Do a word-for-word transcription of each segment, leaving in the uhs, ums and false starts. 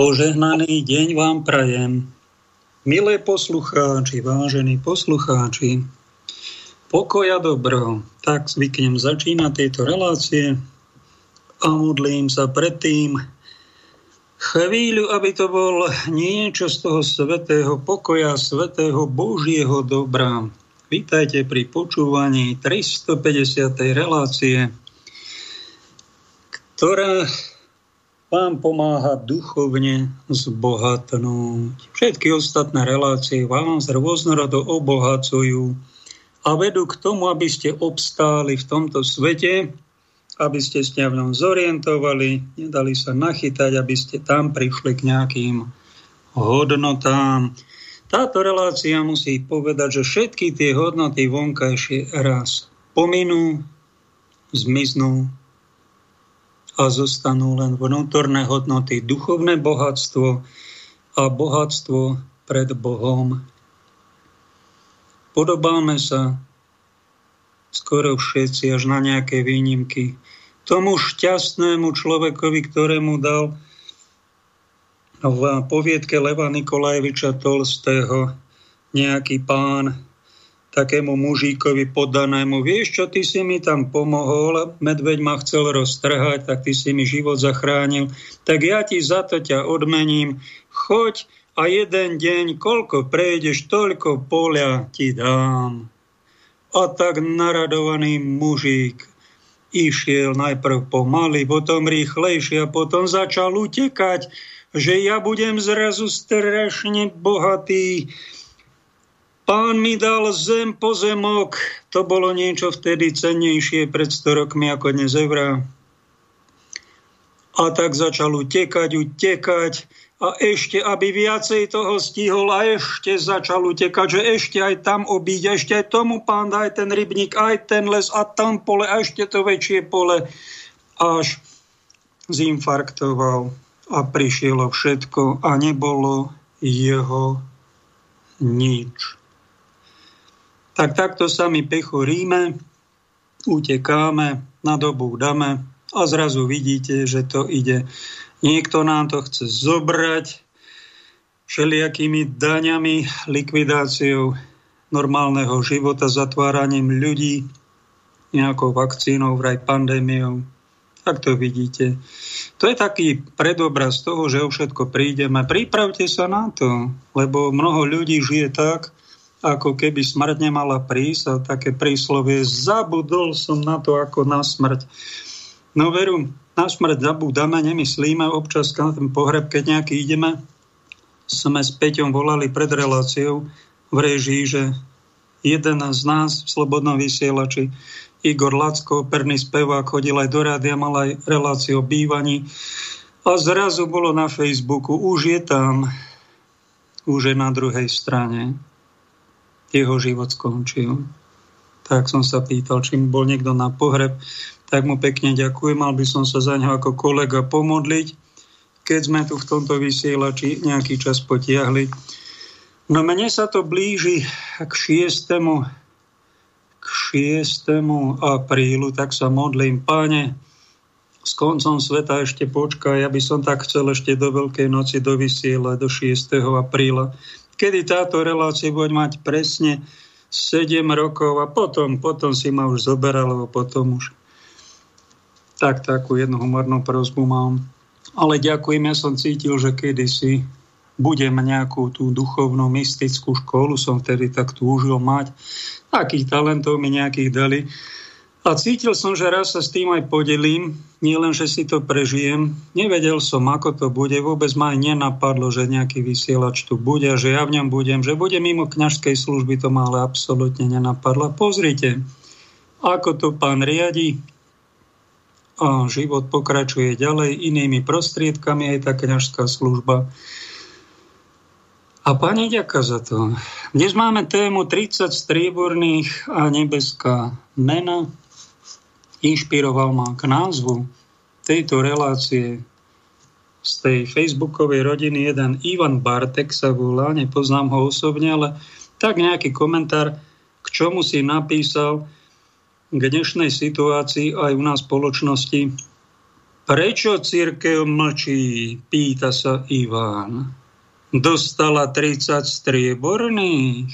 Požehnaný deň vám prajem. Milé poslucháči, vážení poslucháči, pokoja dobro. Tak zvyknem začínať tieto relácie a modlím sa predtým chvíľu, aby to bol niečo z toho svätého pokoja, svätého Božieho dobra. Vítajte pri počúvaní tristopäťdesiatej relácie, ktorá vám pomáha duchovne zbohatnúť. Všetky ostatné relácie vám z rôznorodo obohacujú a vedú k tomu, aby ste obstáli v tomto svete, aby ste sa v ňom zorientovali, nedali sa nachytať, aby ste tam prišli k nejakým hodnotám. Táto relácia musí povedať, že všetky tie hodnoty vonkajšie raz pominú, zmiznú, a zostanú len vnútorné hodnoty, duchovné bohatstvo a bohatstvo pred Bohom. Podobáme sa skoro všetci, až na nejaké výnimky, tomu šťastnému človekovi, ktorému dal v poviedke Leva Nikolajeviča Tolstého nejaký pán, takému mužíkovi podanému: vieš čo, ty si mi tam pomohol, medveď ma chcel roztrhať, tak ty si mi život zachránil, tak ja ti za to ťa odmením, choď a jeden deň, koľko prejdeš, toľko poľa ti dám. A tak naradovaný mužík išiel najprv pomaly, potom rýchlejšie a potom začal utekať, že ja budem zrazu strašne bohatý, Pán mi dal zem, pozemok. To bolo niečo vtedy cennejšie pred sto rokmi ako dnes eurá. A tak začal utekať, utekať. A ešte, aby viacej toho stihol, a ešte začal utekať, že ešte aj tam obíde, ešte aj tomu pán dá, aj ten rybník, aj ten les, a tam pole, a ešte to väčšie pole. Až zinfarktoval a prišielo všetko a nebolo jeho nič. Tak takto sa my pechoríme, utekáme, nadobúdame a zrazu vidíte, že to ide. Niekto nám to chce zobrať všelijakými daňami, likvidáciou normálneho života, zatváraním ľudí, nejakou vakcínou, vraj pandémiou. Tak to vidíte. To je taký predobraz toho, že o všetko prídeme. Pripravte sa na to, lebo mnoho ľudí žije tak, ako keby smrť nemala prísť, a také príslovie: zabudol som na to ako na smrť. No veru, na smrť zabúdame, nemyslíme, občas na ten pohreb, keď nejaký ideme. Sme s Peťom volali pred reláciou v režii, že jeden z nás v slobodnom vysielači, Igor Lacko, operný spevák, chodil aj do rádia, mal aj reláciu o bývaní a zrazu bolo na Facebooku: už je tam, už je na druhej strane. Jeho život skončil. Tak som sa pýtal, či bol niekto na pohreb, tak mu pekne ďakujem, mal by som sa za ňa ako kolega pomodliť, keď sme tu v tomto vysielači nejaký čas potiahli. No mne sa to blíži k šiestemu aprílu, tak sa modlím: Pane, s koncom sveta ešte počkaj, ja by som tak chcel ešte do Veľkej noci dovysielať, do šiesteho apríla, kedy táto relácia bude mať presne sedem rokov a potom, potom si ma už zoberalo, potom už tak takú jednu humornú prosbu mám. Ale ďakujem, ja som cítil, že kedysi budem nejakú tú duchovnú, mystickú školu, som vtedy tak túžil mať. Takých talentov mi nejakých dali. A cítil som, že raz sa s tým aj podelím, nielen, že si to prežijem. Nevedel som, ako to bude, vôbec ma aj nenapadlo, že nejaký vysielač tu bude, že ja v ňom budem, že bude mimo kňažskej služby, to ma ale absolútne nenapadlo. Pozrite, ako to pán riadi a život pokračuje ďalej inými prostriedkami, aj tá kňažská služba. A Pane, ďaká za to. Dnes máme tému tridsať strieborných a nebeská mena. Inšpiroval ma k názvu tejto relácie z tej facebookovej rodiny jeden Ivan Bartek sa volá, nepoznám ho osobne, ale tak nejaký komentár k čomu si napísal k dnešnej situácii aj u nás v spoločnosti, Prečo cirkev mlčí? Pýta sa Iván. Dostala tridsať strieborných.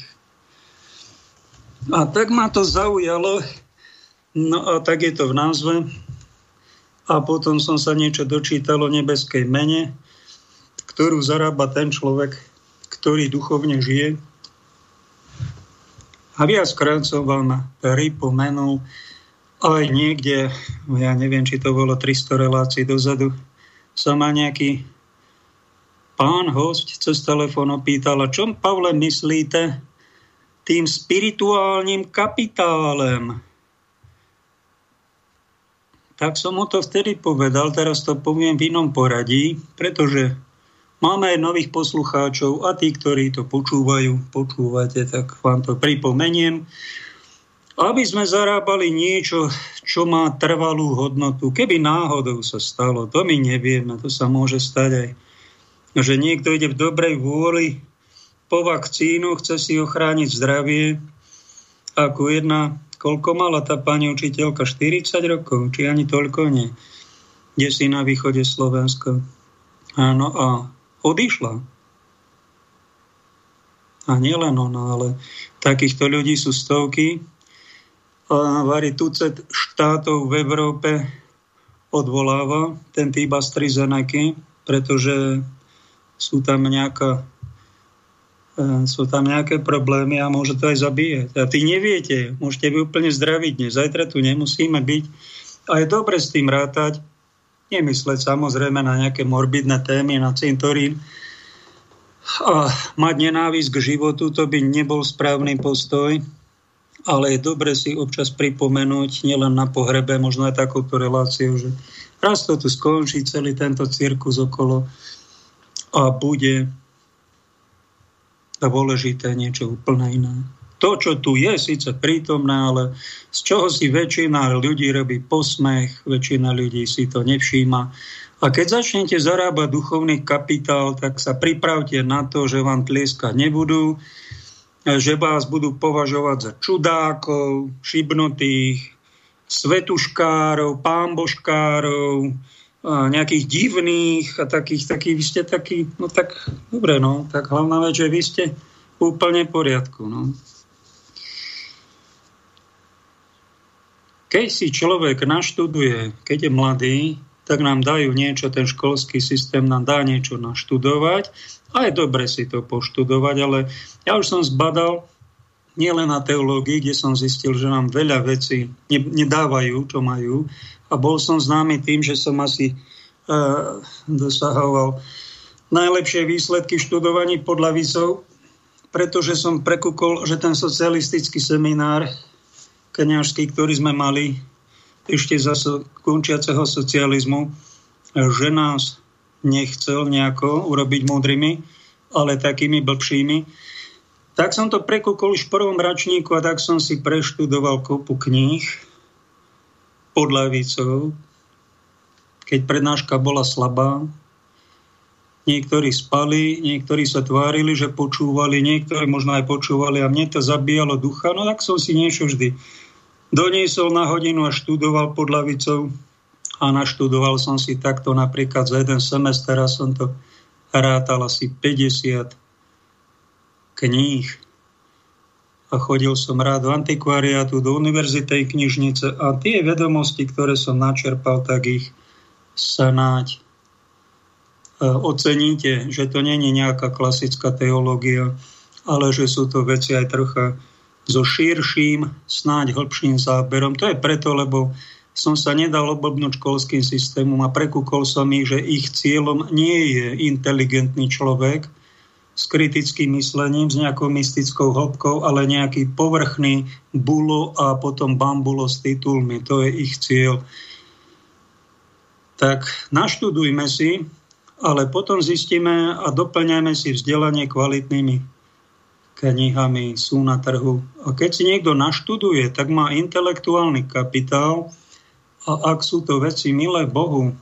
A tak ma to zaujalo. No a tak je to v názve. A potom som sa niečo dočítal o nebeskej mene, ktorú zarába ten človek, ktorý duchovne žije. A viackrát som vám pripomenul aj niekde, ja neviem, či to bolo tristo relácií dozadu, sa ma nejaký pán hosť cez telefón opýtal, a čom, Pavle, myslíte tým spirituálnym kapitálem? Tak som mu to vtedy povedal, teraz to poviem v inom poradí, pretože máme aj nových poslucháčov a tí, ktorí to počúvajú, počúvate, tak vám to pripomeniem, aby sme zarábali niečo, čo má trvalú hodnotu. Keby náhodou sa stalo, to my nevieme, to sa môže stať aj, že niekto ide v dobrej vôli po vakcínu, chce si ochrániť zdravie, ako jedna, koľko mala tá pani učiteľka, štyridsať rokov, či ani toľko nie, kde si na východe Slovenska. Áno, a odišla. A nielen ona, ale takýchto ľudí sú stovky. A varí tucet štátov v Európe odvoláva ten typ AstraZeneca, pretože sú tam nejaká sú tam nejaké problémy a môže to aj zabíjať. A ty neviete, môžete byť úplne zdraví dnes. Zajtra tu nemusíme byť. A je dobre s tým rátať. Nemysleť samozrejme na nejaké morbidné témy, na cintorín. A mať nenávisť k životu, to by nebol správny postoj. Ale je dobre si občas pripomenúť, nielen na pohrebe, možno aj takúto reláciu, že raz to tu skončí celý tento cirkus okolo a bude dôležité niečo úplne iné. To, čo tu je, síce prítomné, ale z čoho si väčšina ľudí robí posmech, väčšina ľudí si to nevšíma. A keď začnete zarábať duchovný kapitál, tak sa pripravte na to, že vám tlieskať nebudú, že vás budú považovať za čudákov, šibnutých, svetuškárov, pánbožkárov, nejakých divných a takých, takých, vy ste takí, no tak, dobre, no, tak hlavná vec, že vy ste úplne v poriadku, no. Keď si človek naštuduje, keď je mladý, tak nám dajú niečo, ten školský systém nám dá niečo naštudovať a je dobre si to poštudovať, ale ja už som zbadal, nielen na teológii, kde som zistil, že nám veľa vecí nedávajú, čo majú. A bol som známy tým, že som asi uh, dosahoval najlepšie výsledky študovaní podľa výsov, pretože som prekúkol, že ten socialistický seminár kňažský, ktorý sme mali ešte za so, končiaceho socializmu, že nás nechcel nejako urobiť múdrymi, ale takými blbšími. Tak som to prekúkol už v prvom ročníku a tak som si preštudoval kopu kníh pod lavicou, keď prednáška bola slabá. Niektorí spali, niektorí sa tvárili, že počúvali, niektorí možno aj počúvali a mne to zabíjalo ducha. No tak som si niečo vždy doniesol na hodinu a študoval pod lavicou a naštudoval som si takto napríklad za jeden semester a som to rátal asi päťdesiat kníh a chodil som rád do antikvariátu, do univerzitej knižnice a tie vedomosti, ktoré som načerpal, tak ich sanáť. E, oceníte, že to nie je nejaká klasická teológia, ale že sú to veci aj trocha so širším, snáď hlbším záberom. To je preto, lebo som sa nedal oblbnúť školským systémom a prekúkol som ich, že ich cieľom nie je inteligentný človek, s kritickým myslením, s nejakou mystickou hĺbkou, ale nejaký povrchný bulo a potom bambulo s titulmi. To je ich cieľ. Tak naštudujme si, ale potom zistíme a doplňajme si vzdelanie kvalitnými knihami, sú na trhu. A keď si niekto naštuduje, tak má intelektuálny kapitál a ak sú to veci milé Bohu,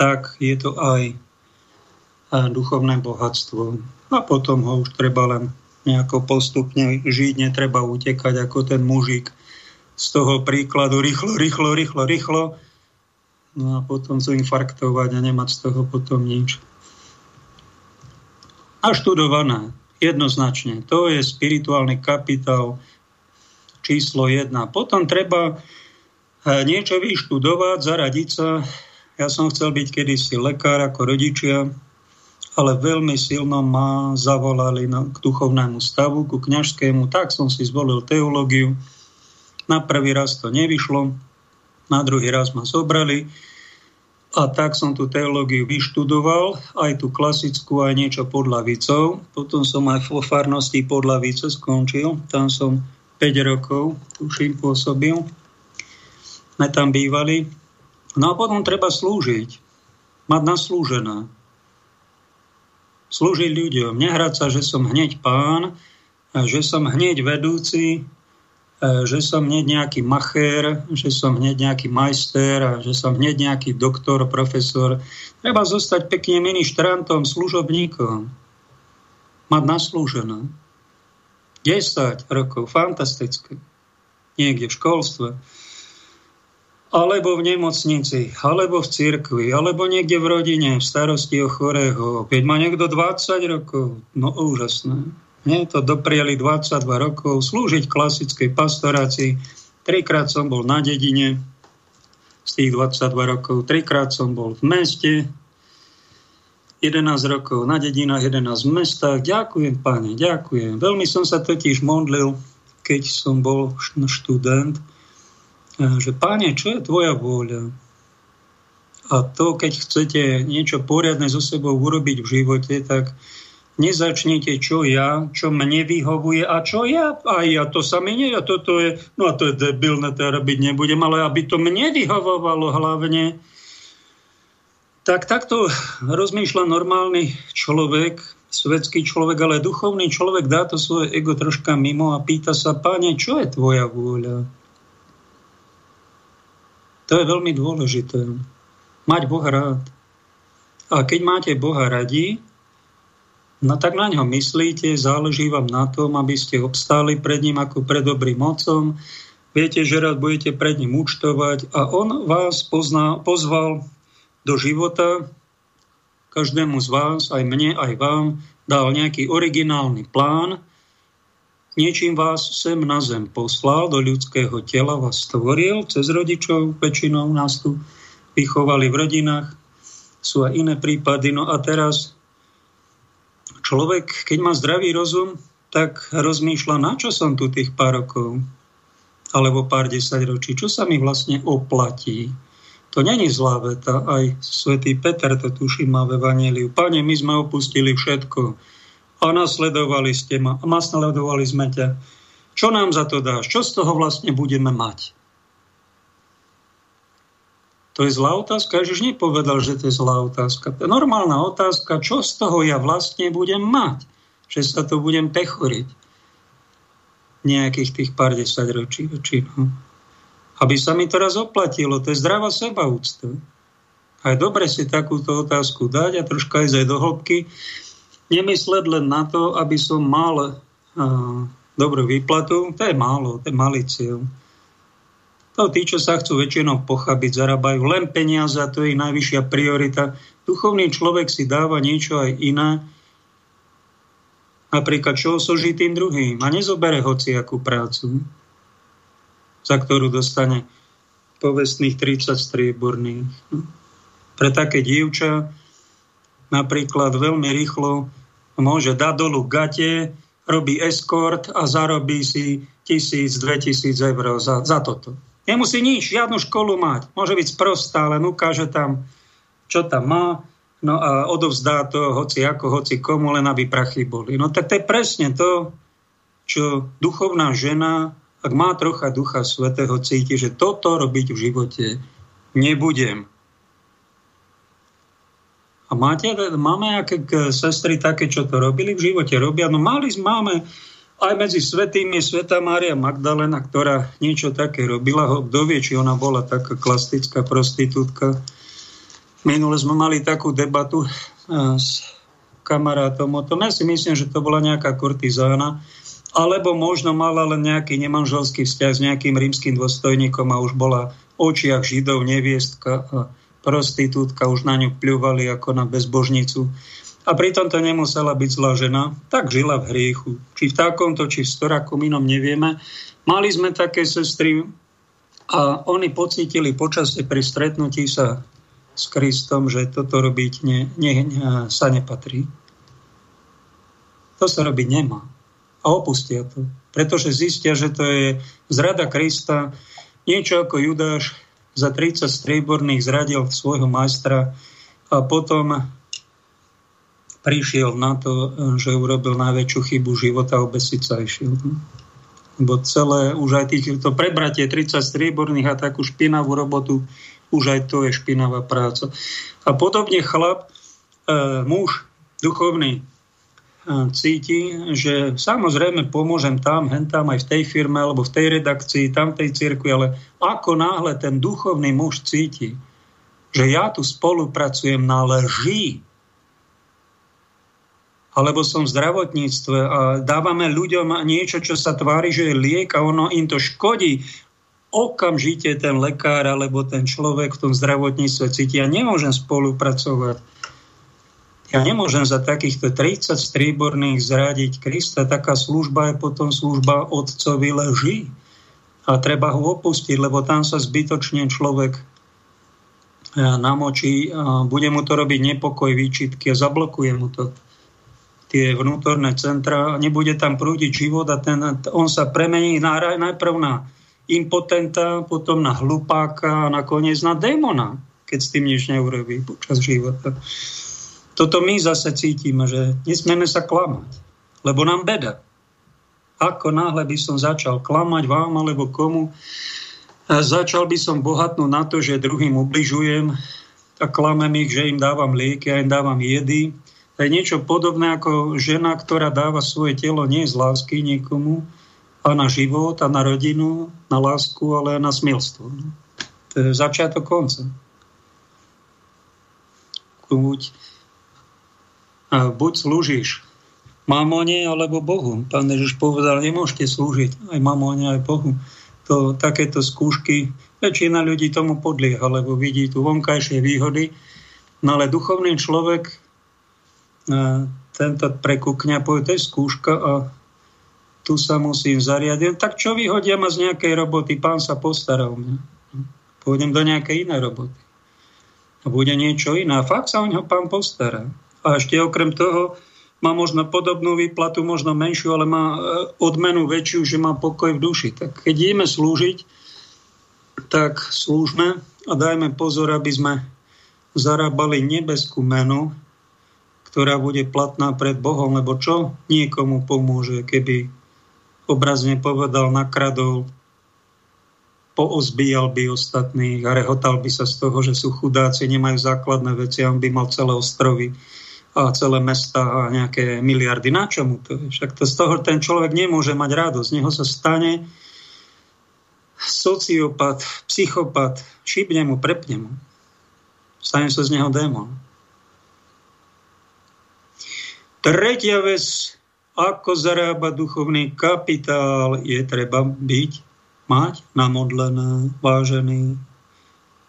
tak je to aj a duchovné bohatstvo. A potom ho už treba len nejako postupne žiť, netreba utekať ako ten mužík z toho príkladu rýchlo, rýchlo, rýchlo, rýchlo No a potom zinfarktovať a nemať z toho potom nič. A študované, jednoznačne. To je spirituálny kapitál číslo jedna. Potom treba niečo vyštudovať, zaradiť sa. Ja som chcel byť kedysi lekár ako rodičia, ale veľmi silno ma zavolali k duchovnému stavu, ku kňažskému. Tak som si zvolil teológiu. Na prvý raz to nevyšlo, na druhý raz ma zobrali a tak som tú teológiu vyštudoval, aj tú klasickú, aj niečo pod Lavicou. Potom som aj vo farnosti pod Lavice skončil, tam som päť rokov, tuším, pôsobil. My tam bývali. No a potom treba slúžiť, mať naslúžené. Slúžiť ľuďom, nehrať sa, že som hneď pán, že som hneď vedúci, že som hneď nejaký machér, že som hneď nejaký majster a že som hneď nejaký doktor, profesor. Treba zostať pekne ministrantom, služobníkom. Mať naslúžené. desať rokov, fantastické. Niekde v školstve. Alebo v nemocnici, alebo v cirkvi, alebo niekde v rodine, v starosti o chorého. Keď má niekto dvadsať rokov, no úžasné. Nie, to doprieli dvadsaťdva rokov slúžiť klasickej pastorácii. Trikrát som bol na dedine z tých dvadsaťdva rokov. Trikrát som bol v meste. jedenásť rokov na dedinách, jedenásť v mestách. Ďakujem, Pane, ďakujem. Veľmi som sa totiž modlil, keď som bol študent, že Pane, čo je tvoja vôľa? A to, keď chcete niečo poriadne so sebou urobiť v živote, tak nezačnite, čo ja, čo mne vyhovuje a čo ja, a ja, to sa mi nie, a toto je, no a to je debilné, to ja robiť nebudem, ale aby to mne vyhovovalo hlavne. Tak takto rozmýšľa normálny človek, svetský človek, ale duchovný človek dá to svoje ego troška mimo a pýta sa, Pane, čo je tvoja vôľa? To je veľmi dôležité. Mať Boha rád. A keď máte Boha radi, no tak na ňo myslíte, záleží vám na tom, aby ste obstáli pred ním ako pred dobrým otcom. Viete, že rád budete pred ním účtovať a on vás pozná, pozval do života, každému z vás, aj mne, aj vám, dal nejaký originálny plán, niečím vás sem na zem poslal, do ľudského tela vás stvoril, cez rodičov, väčšinou nás tu vychovali v rodinách, sú aj iné prípady, no a teraz... Človek, keď má zdravý rozum, tak rozmýšľa, na čo som tu tých pár rokov, alebo pár desaťročí, čo sa mi vlastne oplatí. To není zlá veta, aj svätý Peter to tuším má v Evanjeliu. Pane, my sme opustili všetko a nasledovali ste ma, a nasledovali sme ťa. Čo nám za to dáš? Čo z toho vlastne budeme mať? To je zlá otázka. Ježiš nepovedal, že to je zlá otázka. To je normálna otázka, čo z toho ja vlastne budem mať? Že sa to budem pechoriť nejakých tých pár desaťročí väčšinou. Aby sa mi to raz oplatilo. To je zdravá sebaúcta. A je dobre si takúto otázku dať a troška ísť aj do hĺbky. Nemysleť len na to, aby som mal uh, dobrú výplatu. To je málo, to je malý cieľ. No, tí, čo sa chcú väčšinou pochabiť, zarábajú len peniaze, to je ich najvyššia priorita. Duchovný človek si dáva niečo aj iné, napríklad čo osoží tým druhým a nezobere hociakú prácu, za ktorú dostane povestných tridsať strieborných. Pre také dievča napríklad veľmi rýchlo môže dať dolu gate, robí eskort a zarobí si tisíc, dve tisíc eur za, za toto. Nemusí nič, žiadnu školu mať. Môže byť sprostá, len ukáže tam, čo tam má. No a odovzdá to hoci ako, hoci komu, len aby prachy boli. No tak to je presne to, čo duchovná žena, ak má trocha Ducha Svätého, cíti, že toto robiť v živote nebudem. A máte, máme aké sestry také, čo to robili v živote, robia. No mali, máme... Aj medzi svätými je Svätá Mária Magdaléna, ktorá niečo také robila. Kto vie, či ona bola taká klasická prostitútka. Minule sme mali takú debatu s kamarátom o tom. Ja si myslím, že to bola nejaká kurtizána. Alebo možno mala len nejaký nemanželský vzťah s nejakým rímskym dôstojníkom a už bola v očiach Židov neviestka a prostitútka, už na ňu pľúvali ako na bezbožnicu. A pritom to nemusela byť zlá žena, tak žila v hriechu. Či v takomto, či v storakom inom, nevieme. Mali sme také sestry a oni pocítili počasie pri stretnutí sa s Kristom, že toto robiť ne, ne, sa nepatrí. To sa robiť nemá. A opustia to. Pretože zistia, že to je zrada Krista. Niečo ako Judáš za tridsať strieborných zradil svojho majstra a potom prišiel na to, že urobil najväčšiu chybu života, obesiť sa išiel. Lebo celé, už aj týchto prebratie tridsať strieborných a takú špinavú robotu, už aj to je špinavá práca. A podobne chlap, e, muž duchovný, e, cíti, že samozrejme pomôžem tam, hentam aj v tej firme, alebo v tej redakcii, tam v tej cirkvi, ale ako náhle ten duchovný muž cíti, že ja tu spolupracujem na lži, alebo som v zdravotníctve a dávame ľuďom niečo, čo sa tvári, že je liek a ono im to škodí. Okamžite ten lekár alebo ten človek v tom zdravotníctve cíti, ja nemôžem spolupracovať. Ja nemôžem za takýchto tridsať strieborných zradiť Krista. Taká služba je potom služba otcovi lži. A treba ho opustiť, lebo tam sa zbytočne človek namočí a bude mu to robiť nepokoj, výčitky a zablokuje mu to. Tie vnútorné centra, nebude tam prúdiť život a ten, on sa premení na, najprv na impotenta, potom na hlupáka a nakoniec na démona, keď s tým nič neurobí počas života. Toto my zase cítime, že nesmieme sa klamať, lebo nám beda. Ako náhle by som začal klamať vám alebo komu, začal by som bohatnúť na to, že druhým ubližujem a klamem ich, že im dávam lieky, ja im dávam jedy. To je niečo podobné ako žena, ktorá dáva svoje telo nie z lásky niekomu, a na život, a na rodinu, na lásku, ale na smilstvo. To je začiatok konca. Buď, buď slúžiš mamone alebo Bohu. Pán Ježiš povedal, nemôžete slúžiť aj mamone, aj Bohu. To, takéto skúšky, väčšina ľudí tomu podlieha, lebo vidí tu vonkajšie výhody. No ale duchovný človek tento prekukňa, povie, to je skúška a tu sa musím zariadiť. Tak čo vyhodia ma z nejakej roboty? Pán sa postará o mňa. Pôjdem do nejakej inej roboty. A bude niečo iné. A fakt sa o ňo Pán postará. A ešte okrem toho má možno podobnú výplatu, možno menšiu, ale má odmenu väčšiu, že má pokoj v duši. Tak keď ideme slúžiť, tak slúžme a dajme pozor, aby sme zarábali nebeskú menu, ktorá bude platná pred Bohom, lebo čo niekomu pomôže, keby obrazne povedal, nakradol, poozbíjal by ostatných a rehotal by sa z toho, že sú chudáci, nemajú základné veci, on by mal celé ostrovy a celé mesta a nejaké miliardy. Na čo mu to je? Však to z toho ten človek nemôže mať radosť. Z neho sa stane sociopat, psychopat, šibne mu, prepne mu. Stane sa z neho démon. Tretia vec, ako zarába duchovný kapitál, je treba byť, mať namodlené, vážený.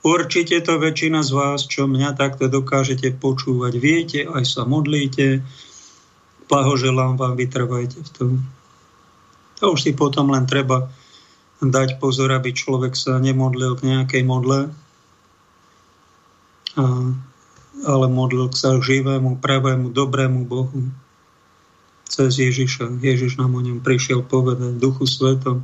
Určite to väčšina z vás, čo mňa takto dokážete počúvať, viete, aj sa modlíte. Blahoželám vám, vytrvajte v tom. To už si potom len treba dať pozor, aby človek sa nemodlil k nejakej modle. A ale modlil sa živému, pravému, dobrému Bohu cez Ježiša. Ježiš nám o ňom prišiel povedať Duchu Svetom.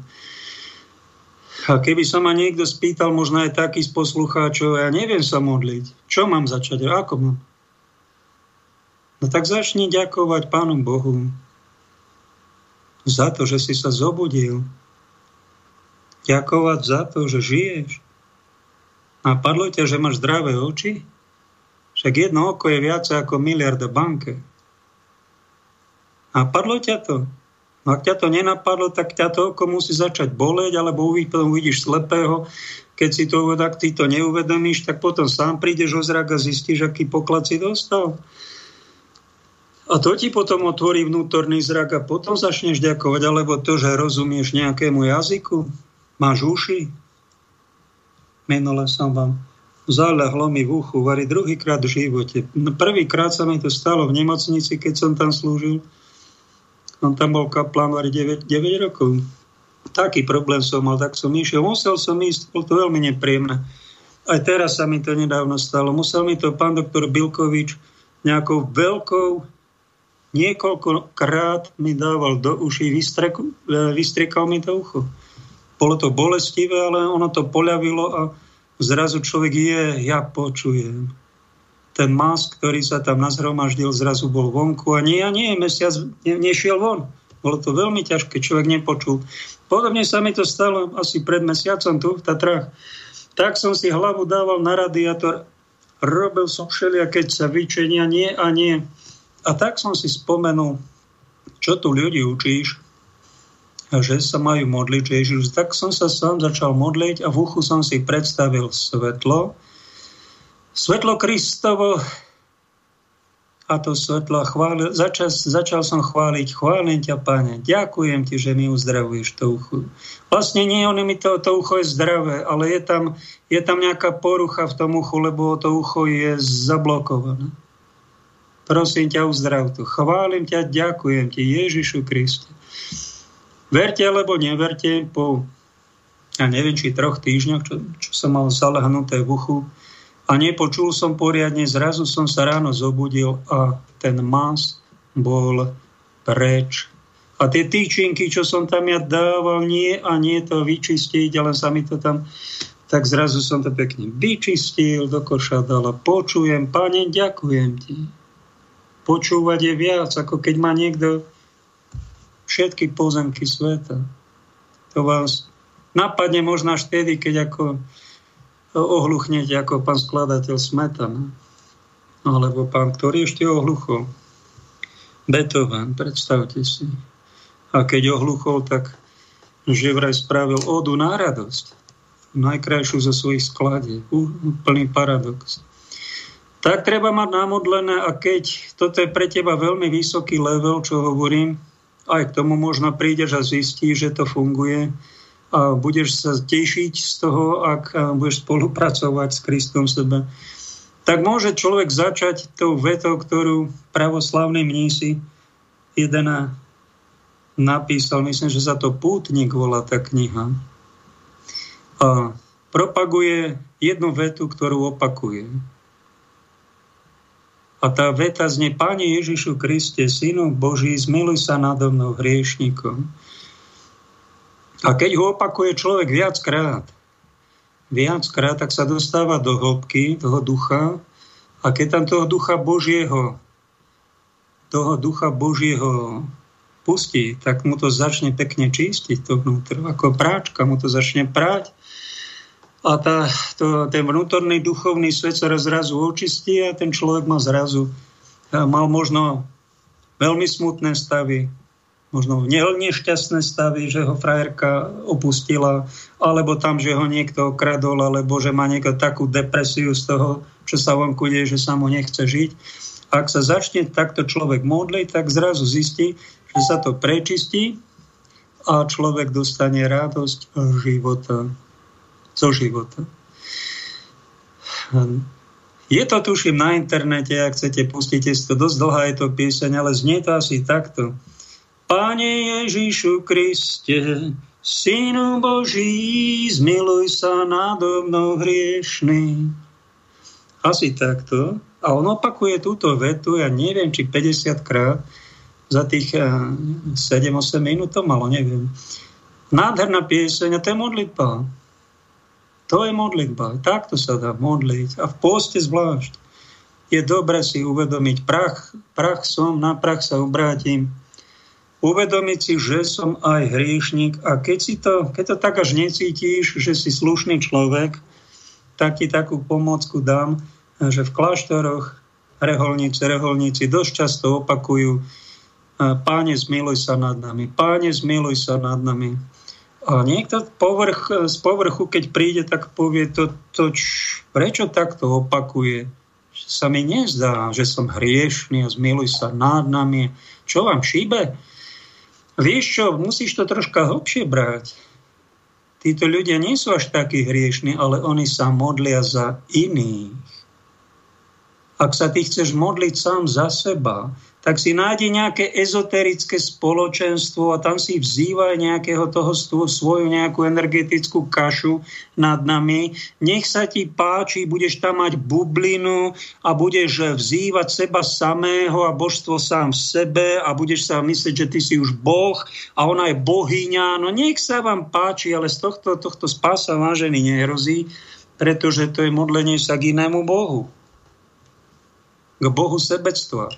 A keby sa ma niekto spýtal, možno aj taký z poslucháčov, ja neviem sa modliť. Čo mám začať? Ako mám? No tak začni ďakovať Pánu Bohu za to, že si sa zobudil. Ďakovať za to, že žiješ. Napadlo ťa, že máš zdravé oči? Tak jedno oko je viac ako miliarda banke. Napadlo ťa to? No ak ťa to nenapadlo, tak ťa to oko musí začať boleť, alebo uvidíš slepého. Keď si to, ak ty to neuvedomíš, tak potom sám prídeš o zrak a zistíš, aký poklad si dostal. A to ti potom otvorí vnútorný zrak a potom začneš ďakovať, alebo to, že rozumieš nejakému jazyku. Máš uši. Minule som vám zalehlo mi v uchu, varí druhýkrát v živote. Prvýkrát sa mi to stalo v nemocnici, keď som tam slúžil. On tam bol kaplán, varí deväť, deväť rokov. Taký problém som mal, tak som išiel. Musel som ísť, bol to veľmi nepríjemné. Aj teraz sa mi to nedávno stalo. Musel mi to pán doktor Bilkovič nejakou veľkou, niekoľkokrát mi dával do uší, vystriekal mi to ucho. Bolo to bolestivé, ale ono to poľavilo a zrazu človek je, ja počujem. Ten mask, ktorý sa tam nazhromaždil, zrazu bol vonku a nie, ja nie, mesiac ne, nešiel von. Bolo to veľmi ťažké, človek nepočul. Podobne sa mi to stalo asi pred mesiacom tu v Tatrách. Tak som si hlavu dával na radiátor, robil som všelijak, keď sa vyčenia, nie a nie. A tak som si spomenul, čo tu ľudí učíš, že sa majú modliť, že Ježiš. Tak som sa sám začal modliť a v uchu som si predstavil svetlo. Svetlo Kristovo a to svetlo. Chválil, začal, začal som chváliť. Chválim ťa, Pane. Ďakujem ti, že mi uzdravuješ to ucho. Vlastne nie, on mi to, to ucho je zdravé, ale je tam, je tam nejaká porucha v tom uchu, lebo to ucho je zablokované. Prosím ťa, uzdrav to. Chválim ťa, ďakujem ti, Ježišu Kriste. Verte, alebo neverte, po, ja neviem, či troch týždňoch, čo, čo som mal zalehnuté v uchu, a nepočul som poriadne, zrazu som sa ráno zobudil a ten mas bol preč. A tie tyčinky, čo som tam ja dával, nie a nie to vyčistiť, ale sa mi to tam... Tak zrazu som to pekne vyčistil, do koša dal a počujem, Pane, ďakujem ti. Počúvať je viac, ako keď má niekto všetky pozemky sveta. To vás napadne možno až vtedy, keď ako ohluchnete, ako pán skladateľ Smetana. Alebo pán, ktorý ešte ohluchol. Beethoven, predstavte si. A keď ohluchol, tak že vraj spravil odu na radosť. Najkrajšiu zo svojich skladieb. Úplný paradox. Tak treba mať namodlené a keď toto je pre teba veľmi vysoký level, čo hovorím, aj k tomu možno prídeš a zistíš, že to funguje a budeš sa tešiť z toho, ak budeš spolupracovať s Kristom sebe. Tak môže človek začať tou vetou, ktorú pravoslavní mnísi jeden napísal, myslím, že sa to Pútnik volá tá kniha. A propaguje jednu vetu, ktorú opakuje. A tá veta znie, Pane Ježišu Kriste, Synu Boží, zmiluj sa nado mnou hriešnikom. A keď ho opakuje človek viackrát, viackrát, tak sa dostáva do hĺbky toho ducha. A keď tam toho ducha Božieho, toho ducha Božieho pustí, tak mu to začne pekne čistiť to vnútro. Ako práčka mu to začne práť. A tá, to, ten vnútorný duchovný svet sa zrazu očistí a ten človek má zrazu, mal možno veľmi smutné stavy, možno nešťastné stavy, že ho frajerka opustila, alebo tam, že ho niekto okradol, alebo že má niekto takú depresiu z toho, čo sa vonku deje, že sa mu nechce žiť. Ak sa začne takto človek modliť, tak zrazu zistí, že sa to prečistí a človek dostane radosť života. Zo života. Je to, tuším, na internete, ak chcete, pustite si to. Dosť dlhá je to pieseň, ale znie to asi takto. Pane Ježišu Kriste, Synu Boží, zmiluj sa nado mnou hriešný. Asi takto. A on opakuje túto vetu, ja neviem, či päťdesiat krát za tých sedem osem minút to malo, neviem. Nádherná pieseň, a to je modlitba. To je modlitba. Takto sa dá modliť. A v pôste zvlášť je dobre si uvedomiť prach. Prach som, na prach sa obrátim. Uvedomiť si, že som aj hriešnik. A keď, si to, keď to tak až necítiš, že si slušný človek, tak ti takú pomôcku dám, že v kláštoroch reholníci, reholníci dosť často opakujú Páne, zmiluj sa nad nami. Páne, zmiluj sa nad nami. A niekto povrch, z povrchu, keď príde, tak povie, to, to č, prečo takto opakuje? Že sa mi nezdá, že som hriešný a zmiluj sa nad nami. Čo vám šíbe? Vieš čo, musíš to troška hlbšie brať. títo ľudia nie sú až takí hriešni, ale oni sa modlia za iných. Ak sa ty chceš modliť sám za seba, tak si nájdi nejaké ezoterické spoločenstvo a tam si vzývaj nejakého toho svoju nejakú energetickú kašu nad nami. Nech sa ti páči, budeš tam mať bublinu a budeš vzývať seba samého a božstvo sám v sebe a budeš sa myslieť, že ty si už boh a ona je bohyňa. No nech sa vám páči, ale z tohto, tohto spása vážený nehrozí, pretože to je modlenie sa k inému bohu. K bohu sebectva.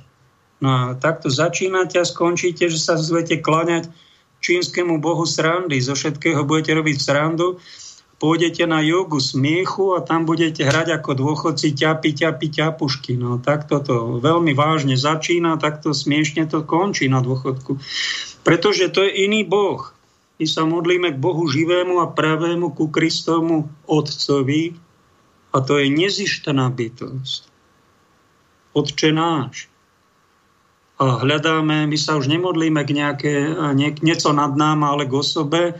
No a takto začínate a skončíte, že sa budete kláňať čínskemu bohu srandy. Zo všetkého budete robiť srandu. Pôjdete na jogu smiechu a tam budete hrať ako dôchodci ťapi, ťapi, ťapušky. No takto to veľmi vážne začína, takto smiešne to končí na dôchodku. Pretože to je iný boh. My sa modlíme k Bohu živému a pravému, ku Kristovmu Otcovi. A to je nezištná bytosť. Otče náš. A hľadáme, my sa už nemodlíme k nejaké, nie, nieco nad náma, ale k osobe,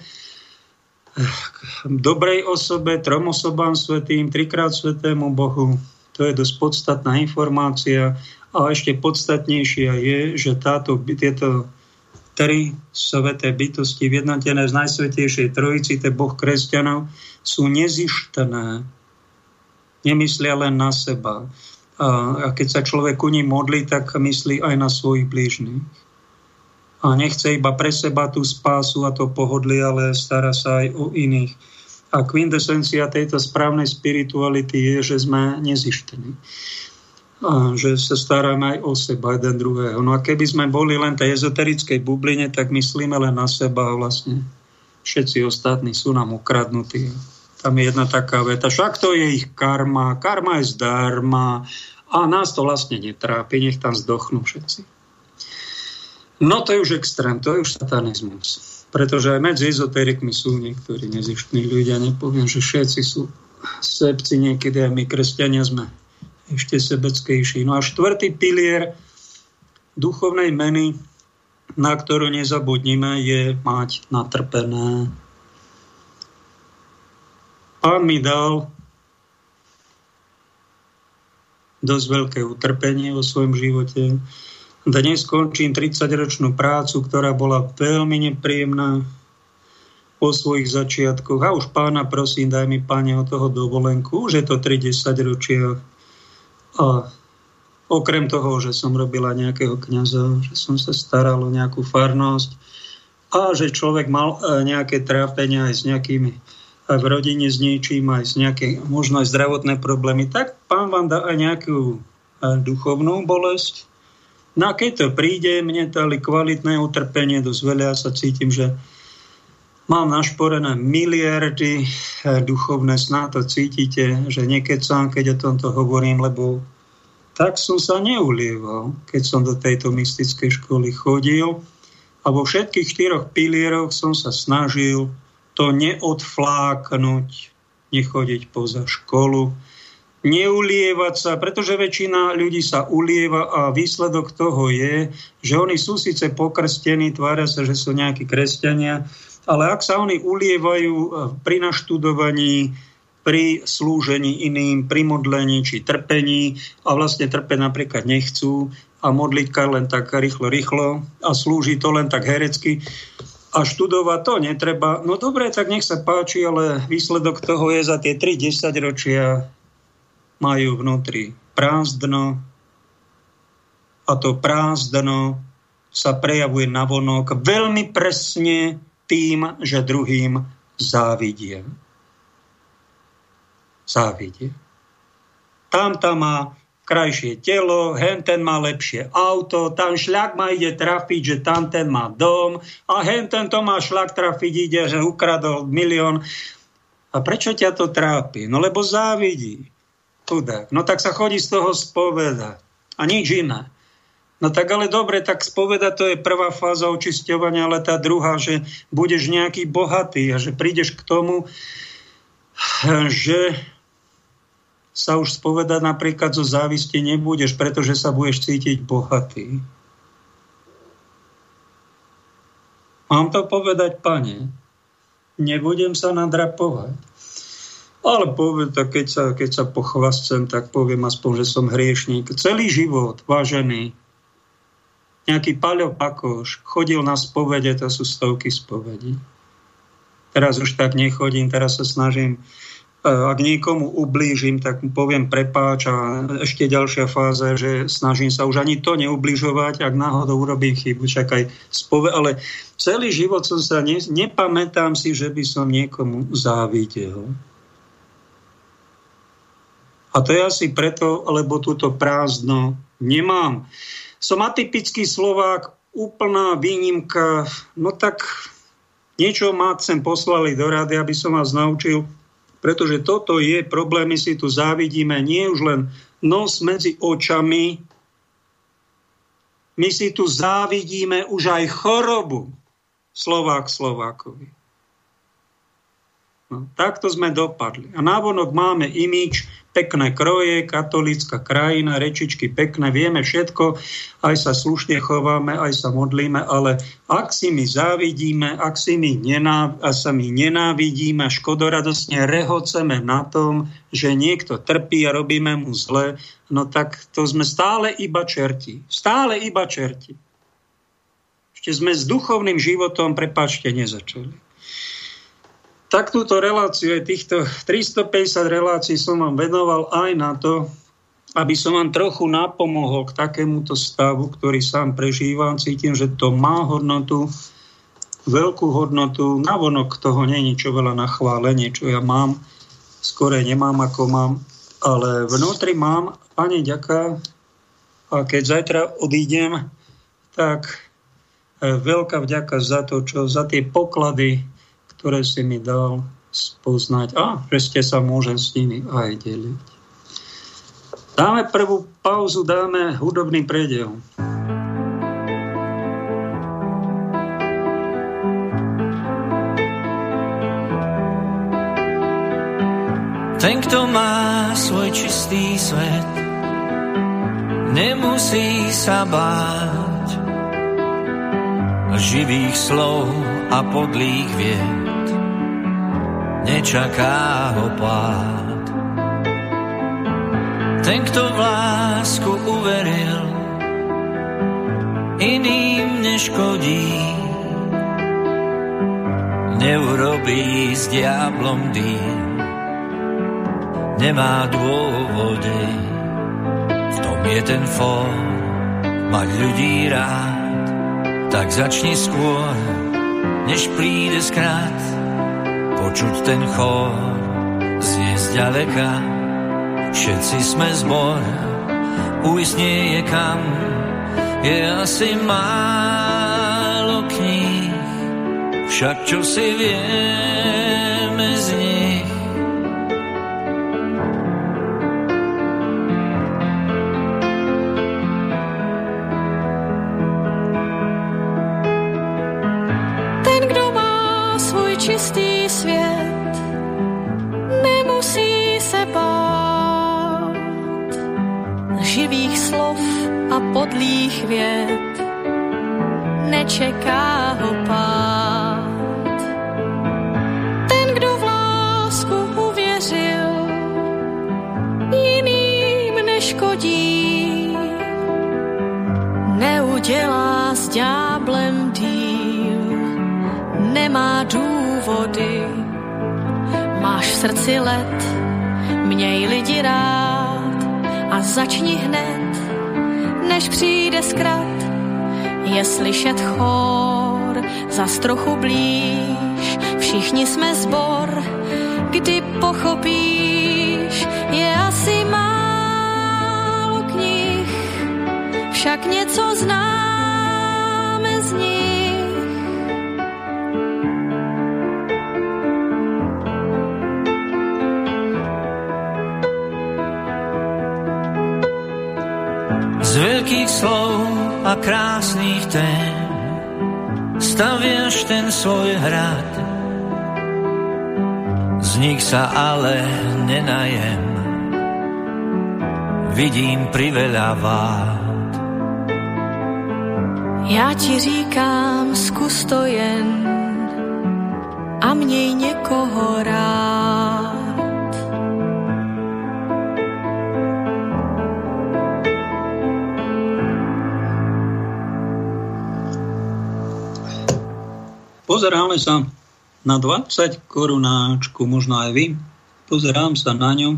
k dobrej osobe, trom osobám svätým, trikrát svätému Bohu. To je dosť podstatná informácia. A ešte podstatnejšia je, že táto, tieto tri sväté bytosti vyjednatené z Najsvätejšej Trojici, to je Boh kresťanov, sú nezištné. Nemyslia len na seba. A keď sa človek ku nim modlí, tak myslí aj na svojich blížnych. A nechce iba pre seba tú spásu a to pohodlie, ale stará sa aj o iných. A kvindesencia tejto správnej spirituality je, že sme nezištení. A že sa staráme aj o seba, jeden druhého. No a keby sme boli len tej ezoterickej bubline, tak myslíme len na seba a vlastne všetci ostatní sú nám ukradnutí. Tam je jedna taká veta, však to je ich karma, karma je zdarma a nás to vlastne netrápi, nech tam zdochnú všetci. No to je už extrém, to je už satanizmus. Pretože aj medzi ezoterikmi sú niektorí nezištní ľudia, nepoviem, že všetci sú sebci niekedy a my kresťania sme ešte sebeckejší. No a štvrtý pilier duchovnej meny, na ktorú nezabudnime, je mať natrpené. Pán mi dal dosť veľké utrpenie vo svojom živote. Dnes končím tridsaťročnú prácu, ktorá bola veľmi nepríjemná po svojich začiatkoch. A už pána prosím, daj mi, páne, o toho dovolenku. Už je to tridsať ročia. A okrem toho, že som robila nejakého kňaza, že som sa staral o nejakú farnosť a že človek mal nejaké trápenia aj s nejakými a v rodine s niečím, aj z nejaké možno aj zdravotné problémy, tak pán vám dá aj nejakú duchovnú bolesť. No a keď to príde, mne dali kvalitné utrpenie, dosť veľa sa cítim, že mám našporené miliardy duchovné sná, to cítite, že nekecám, keď o tomto hovorím, lebo tak som sa neulieval, keď som do tejto mystickej školy chodil a vo všetkých štyroch pilieroch som sa snažil to neodfláknuť, nechodiť poza školu, neulievať sa, pretože väčšina ľudí sa ulieva a výsledok toho je, že oni sú síce pokrstení, tvária sa, že sú nejakí kresťania, ale ak sa oni ulievajú pri naštudovaní, pri slúžení iným, pri modlení či trpení a vlastne trpeť napríklad nechcú a modlitka len tak rýchlo, rýchlo a slúži to len tak herecky, a študovať to netreba. No dobre, tak nech sa páči, ale výsledok toho je za tie tri desaťročia majú vnútri prázdno a to prázdno sa prejavuje navonok veľmi presne tým, že druhým závidie. Závidie. Tam tam má krajšie telo, hen ten má lepšie auto, tam šľak ma ide trafiť, že tam ten má dom a hen ten to má šľak trafiť, ide, že ukradol milión. A prečo ťa to trápi? No lebo závidí. Chudák. No tak sa chodí z toho spoveda. A nič iné. No tak ale dobre, tak spoveda to je prvá fáza očisťovania, ale tá druhá, že budeš nejaký bohatý a že prídeš k tomu, že sa už spovedať napríklad zo závisti nebudeš, pretože sa budeš cítiť bohatý. Mám to povedať, pane? nebudem sa nadrapovať. Ale poviem, tak keď sa, keď sa pochvascem, tak poviem aspoň, že som hriešník. Celý život, vážený, nejaký Paľo Bakoš chodil na spovede, to sú stovky spovedí. Teraz už tak nechodím, teraz sa snažím, ak niekomu ublížim, tak mu poviem prepáč a ešte ďalšia fáza, že snažím sa už ani to neublížovať, ak náhodou urobím chybu, čakaj spove, ale celý život som sa, ne, nepamätám si, že by som niekomu závidel. A to je asi preto, lebo túto prázdno nemám. Som atypický Slovák, úplná výnimka. No tak niečo ma sem poslali do rady, aby som vás naučil, pretože toto je problém, my si tu závidíme, nie už len nos medzi očami, my si tu závidíme už aj chorobu Slovák Slovákovi. No, takto sme dopadli. A návonok máme imidž, pekné kroje, katolícka krajina, rečičky pekné, vieme všetko, aj sa slušne chováme, aj sa modlíme, ale ak si my závidíme, ak si my nenáv- a sa my nenávidíme, škodoradosne rehoceme na tom, že niekto trpí a robíme mu zle, no tak to sme stále iba čerti. Stále iba čerti. Ešte sme s duchovným životom, prepáčte, nezačali. Tak túto reláciu, aj týchto tristopäťdesiat relácií som vám venoval aj na to, aby som vám trochu napomohol k takémuto stavu, ktorý sám prežívam. Cítim, že to má hodnotu, veľkú hodnotu. Navonok toho nie je ničo veľa na chválenie, čo ja mám. Skorej nemám, ako mám. Ale vnútri mám, Pane, ďaká. A keď zajtra odídem, tak veľká vďaka za to, čo za tie poklady, ktoré si mi dal spoznať a že ste sa môžem s nimi aj deliť. Dáme prvú pauzu, dáme hudobný prediel. Ten, kto má svoj čistý svet, nemusí sa báť živých slov a podlých vied. Nečaká ho pád. Ten, kto v lásku uveril, iným neškodí. Neurobí s diablom dým, nemá dôvody. V tom je ten fór, mať ľudí rád. Tak začni skôr, než príde skrát. Počuť ten chor znie zďaleka, všetci sme zbor, uísť nie je kam, je asi málo kníh, však čo si vieme z nich. Ten, kto má svoj čistý svět, nemusí se bát živých slov a podlých vět, nečeká ho pád. Ten, kdo v lásku uvěřil, jiným neškodí, neudělá s ďáblem dým, nemá důvody. Máš v srdci led, měj lidi rád a začni hned, než přijde zkrat. Je slyšet chór, zas trochu blíž, všichni jsme zbor, kdy pochopíš, je asi málo knih, však něco známe z nich. Z veľkých slov a krásnych tém staviaš ten svoj hrad. Z nich sa ale nenajem, vidím priveľa vád. Ja ti říkám, zkus to jen a mám nej niekoho rád. Pozeráme sa na dvadsať korunáčku, možno aj vy. Pozerám sa na ňu.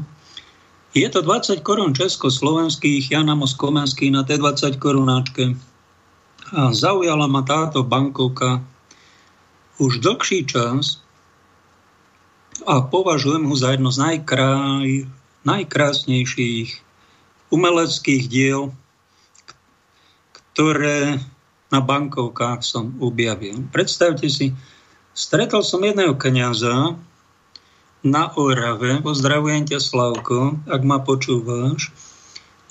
Je to dvadsať korún československých, Jana Moskomenský na té dvadsať korunáčke. A zaujala ma táto bankovka už dlhší čas a považujem ho za jedno z najkraj, najkrásnejších umeleckých diel, ktoré na bankovkách som objavil. Predstavte si, stretol som jedného kňaza na Orave, pozdravujem ťa Slavko, ak ma počúvaš,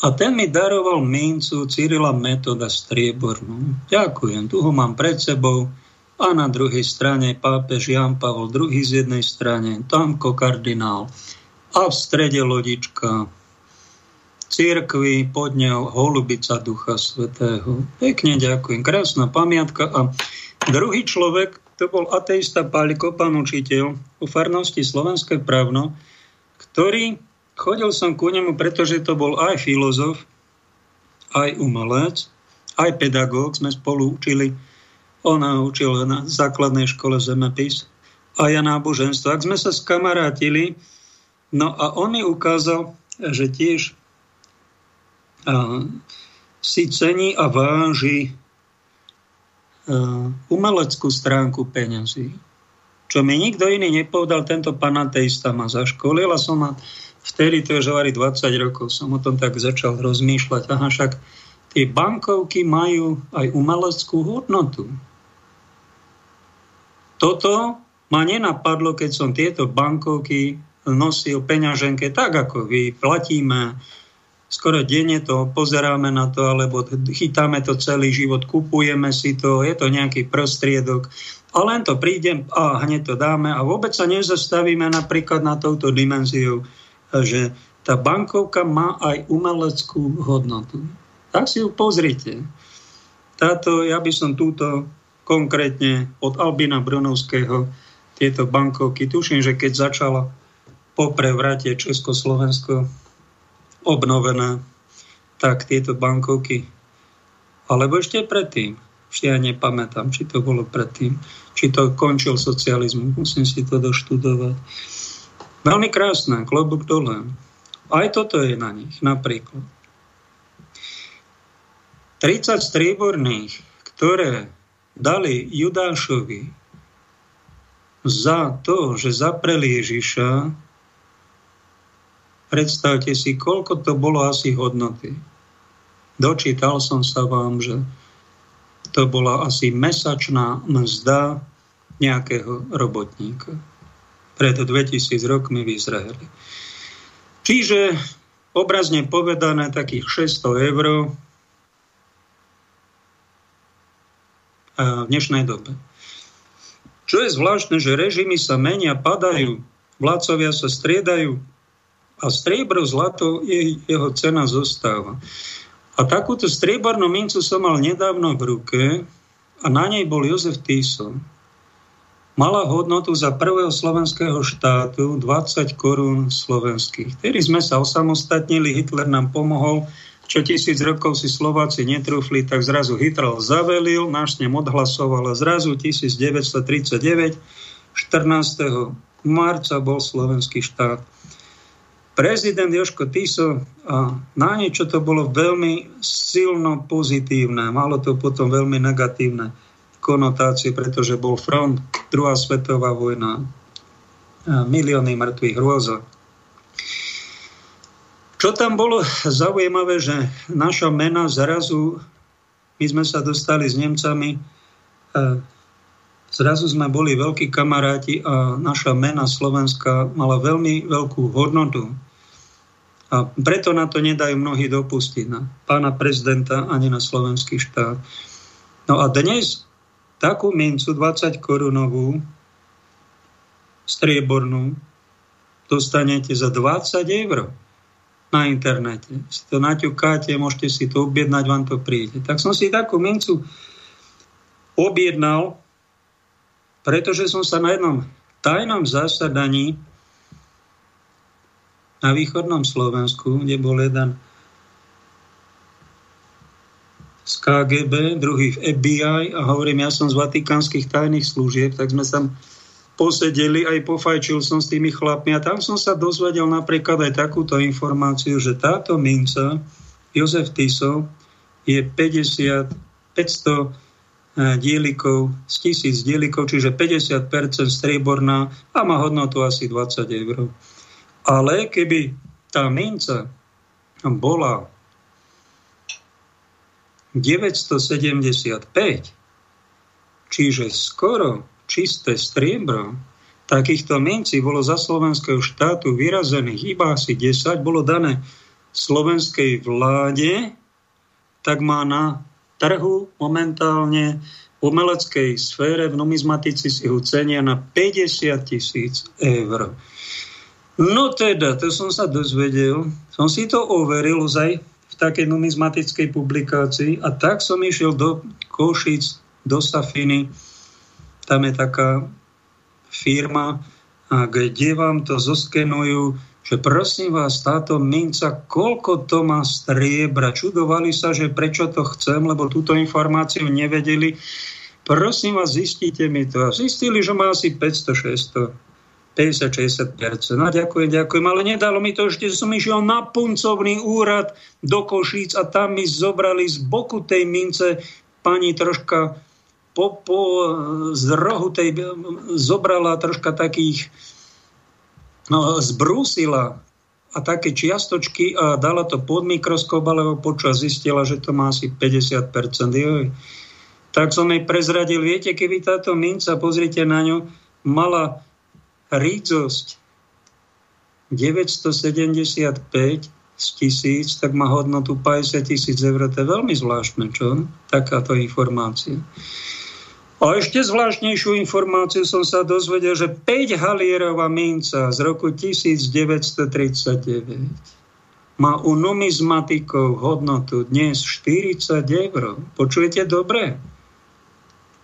a ten mi daroval mincu Cyrila Metóda striebornú. Ďakujem, tu ho mám pred sebou a na druhej strane pápež Ján Pavol druhý z jednej strane, tamko kardinál a v strede lodička cirkvi, pod ňou holubica Ducha Svätého. Pekne ďakujem, krásna pamiatka. A druhý človek, to bol ateista Paľko, pán učiteľ u farnosti Slovenské Pravno, ktorý chodil som ku nemu, pretože to bol aj filozof, aj umelec, aj pedagóg. Sme spolu učili. On učil na základnej škole zemepis a ja náboženstvo. Ak sme sa skamarátili, no a on mi ukázal, že tiež a, si cení a váži a, umeleckú stránku peňazí. Čo mi nikto iný nepovedal, tento panateista ma zaškolil a som ma... Vtedy to je žovári dvadsať rokov, som o tom tak začal rozmýšľať. Aha, však tie bankovky majú aj umeleckú hodnotu. Toto ma nenapadlo, keď som tieto bankovky nosil peňaženke, tak ako vy, platíme, skoro denne to, pozeráme na to, alebo chytáme to celý život, kupujeme si to, je to nejaký prostriedok. A len to prídem a hneď to dáme a vôbec sa nezastavíme napríklad na touto dimenziou, že tá bankovka má aj umeleckú hodnotu. Tak si ju pozrite. Táto, ja by som túto konkrétne od Albína Brunovského, tieto bankovky, tuším, že keď začala po prevrate Československo obnovená, tak tieto bankovky, alebo ešte predtým, ešte ja nepamätám, či to bolo predtým, či to končil socializmus, musím si to doštudovať. Veľmi krásne, klobúk dole. Aj toto je na nich, napríklad. tridsať strieborných, ktoré dali Judášovi za to, že zapreli Ježiša, predstavte si, koľko to bolo asi hodnoty. Dočítal som sa vám, že to bola asi mesačná mzda nejakého robotníka. Pred dvetisíc rokmi v Izraeli. Čiže obrazne povedané takých šesťsto eur v dnešnej dobe. Čo je zvláštne, že režimy sa menia, padajú, vládcovia sa striedajú a striebro, zlato, jeho cena zostáva. A takúto striebornú mincu som mal nedávno v ruke a na nej bol Jozef Tiso. Mala hodnotu za prvého slovenského štátu dvadsať korún slovenských. Tedy sme sa osamostatnili, Hitler nám pomohol, čo tisíc rokov si Slováci netrúfli, tak zrazu Hitler zavelil, náš snem odhlasoval a zrazu devätnásť tridsaťdeväť, štrnásteho marca bol slovenský štát. Prezident Jožko Tiso, a na niečo to bolo veľmi silno pozitívne, malo to potom veľmi negatívne konotácie, pretože bol front, druhá svetová vojna, milióny mŕtvych, hrôza. Čo tam bolo zaujímavé, že naša mena zrazu, my sme sa dostali s Nemcami, zrazu sme boli veľkí kamaráti a naša mena slovenská mala veľmi veľkú hodnotu. A preto na to nedajú mnohí dopustiť, na pána prezidenta ani na slovenský štát. No a dnes takú mincu dvadsať korunovú striebornú dostanete za dvadsať eur na internete. Si to naťukáte, môžete si to objednať, vám to príde. Tak som si takú mincu objednal, pretože som sa na jednom tajnom zasadaní na východnom Slovensku, kde bol jeden z ká gé bé, druhý v ef bí aj a hovorím, ja som z vatikánskych tajných služieb, tak sme sa posedeli, aj pofajčil som s tými chlapmi a tam som sa dozvedel napríklad aj takúto informáciu, že táto minca Jozef Tiso je päťdesiat, päťsto dielikov z tisíc dielikov, čiže päťdesiat percent strieborná a má hodnotu asi dvadsať eur. Ale keby tá minca bola deväťstosedemdesiatpäť, čiže skoro čisté striebro, takýchto mincí bolo za slovenského štátu vyrazených iba asi desať, bolo dané slovenskej vláde, tak má na trhu momentálne v umeleckej sfére, v numizmatici si ho cenia na päťdesiat tisíc eur. No teda, to som sa dozvedel, som si to overil ozaj v takej numizmatickej publikácii a tak som išiel do Košíc, do Safiny, tam je taká firma, a kde vám to zoskenujú, že prosím vás, táto minca, koľko to má striebra. Čudovali sa, že prečo to chcem, lebo túto informáciu nevedeli. Prosím vás, zistite mi to. A zistili, že má asi päťsto, šesťsto, päťdesiat, šesťdesiat percent. No ďakujem, ďakujem, ale nedalo mi to ešte, som išiel na puncovný úrad do Košíc a tam mi zobrali z boku tej mince pani troška po, po z rohu tej, zobrala troška takých No, zbrúsila a také čiastočky a dala to pod mikroskop, alebo počas zistila, že to má asi päťdesiat percent. Joj. Tak som jej prezradil, viete, keby táto minca, pozrite na ňu, mala rícosť deväťstosedemdesiatpäť z tisíc, tak má hodnotu päťdesiat tisíc eur. To je veľmi zvláštne, čo? Takáto informácia. A ešte zvláštnejšiu informáciu som sa dozvedel, že päťhalierová minca z roku devätnásť tridsaťdeväť má u numizmatikov hodnotu dnes štyridsať eur. Počujete dobre?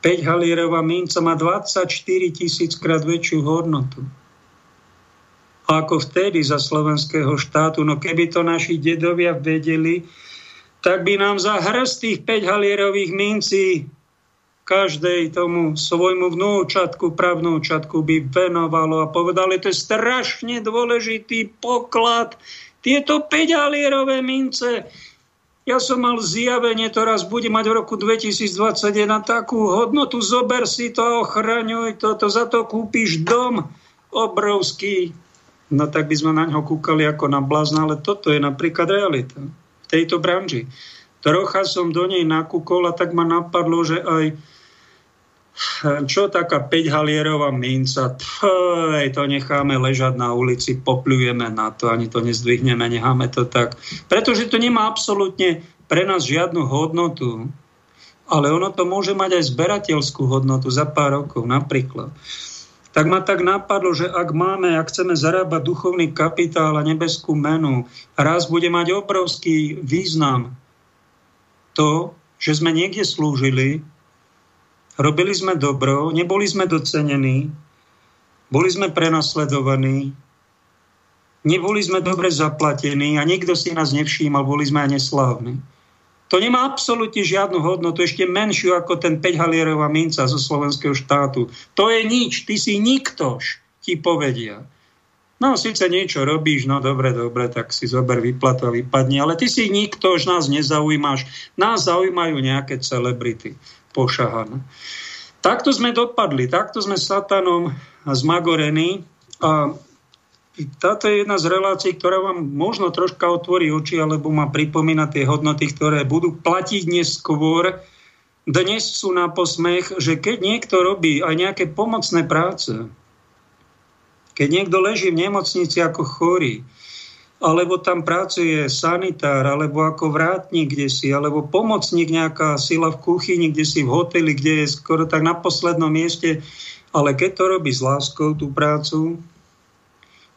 päťhalierová minca má dvadsaťštyri tisíc krát väčšiu hodnotu. Ako vtedy za slovenského štátu, no keby to naši dedovia vedeli, tak by nám za hrst tých päťhalierových mincí každej tomu svojmu vnúčatku, pravnúčatku by venovalo a povedali, to je strašne dôležitý poklad. Tieto päťhalierové mince, ja som mal zjavenie, to raz bude mať v roku dvetisícdvadsaťjeden takú hodnotu, zober si to, ochraňuj to, to za to kúpiš dom obrovský. No tak by sme na ňo kúkali ako na blázna, ale toto je napríklad realita v tejto branži. Trocha som do nej nakúkol a tak ma napadlo, že aj čo taká päťhalierová minca, tfej, to necháme ležať na ulici, popľujeme na to, ani to nezdvihneme, necháme to tak. Pretože to nemá absolútne pre nás žiadnu hodnotu, ale ono to môže mať aj zberateľskú hodnotu za pár rokov napríklad. Tak ma tak napadlo, že ak máme, ak chceme zarábať duchovný kapitál a nebeskú menu, raz bude mať obrovský význam to, že sme niekde slúžili, robili sme dobro, neboli sme docenení, boli sme prenasledovaní, neboli sme dobre zaplatení a nikto si nás nevšímal, boli sme aj neslávni. To nemá absolútne žiadnu hodnotu, ešte menšiu ako ten päťhalierová minca zo slovenského štátu. To je nič, ty si niktož, ti povedia. No, síce niečo robíš, no dobre, dobre, tak si zober výplatu a vypadni, ale ty si nikto, už nás nezaujímaš. Nás zaujímajú nejaké celebrity pošahané. Takto sme dopadli, takto sme satanom zmagorení a táto je jedna z relácií, ktorá vám možno troška otvorí oči, alebo má pripomínať tie hodnoty, ktoré budú platiť neskôr. Dnes sú na posmech, že keď niekto robí aj nejaké pomocné práce, keď niekto leží v nemocnici ako chorý, alebo tam pracuje sanitár, alebo ako vrátnik kdesi, alebo pomocník nejaká sila v kuchyni, kdesi v hoteli, kde je skoro tak na poslednom mieste. Ale keď to robí s láskou tú prácu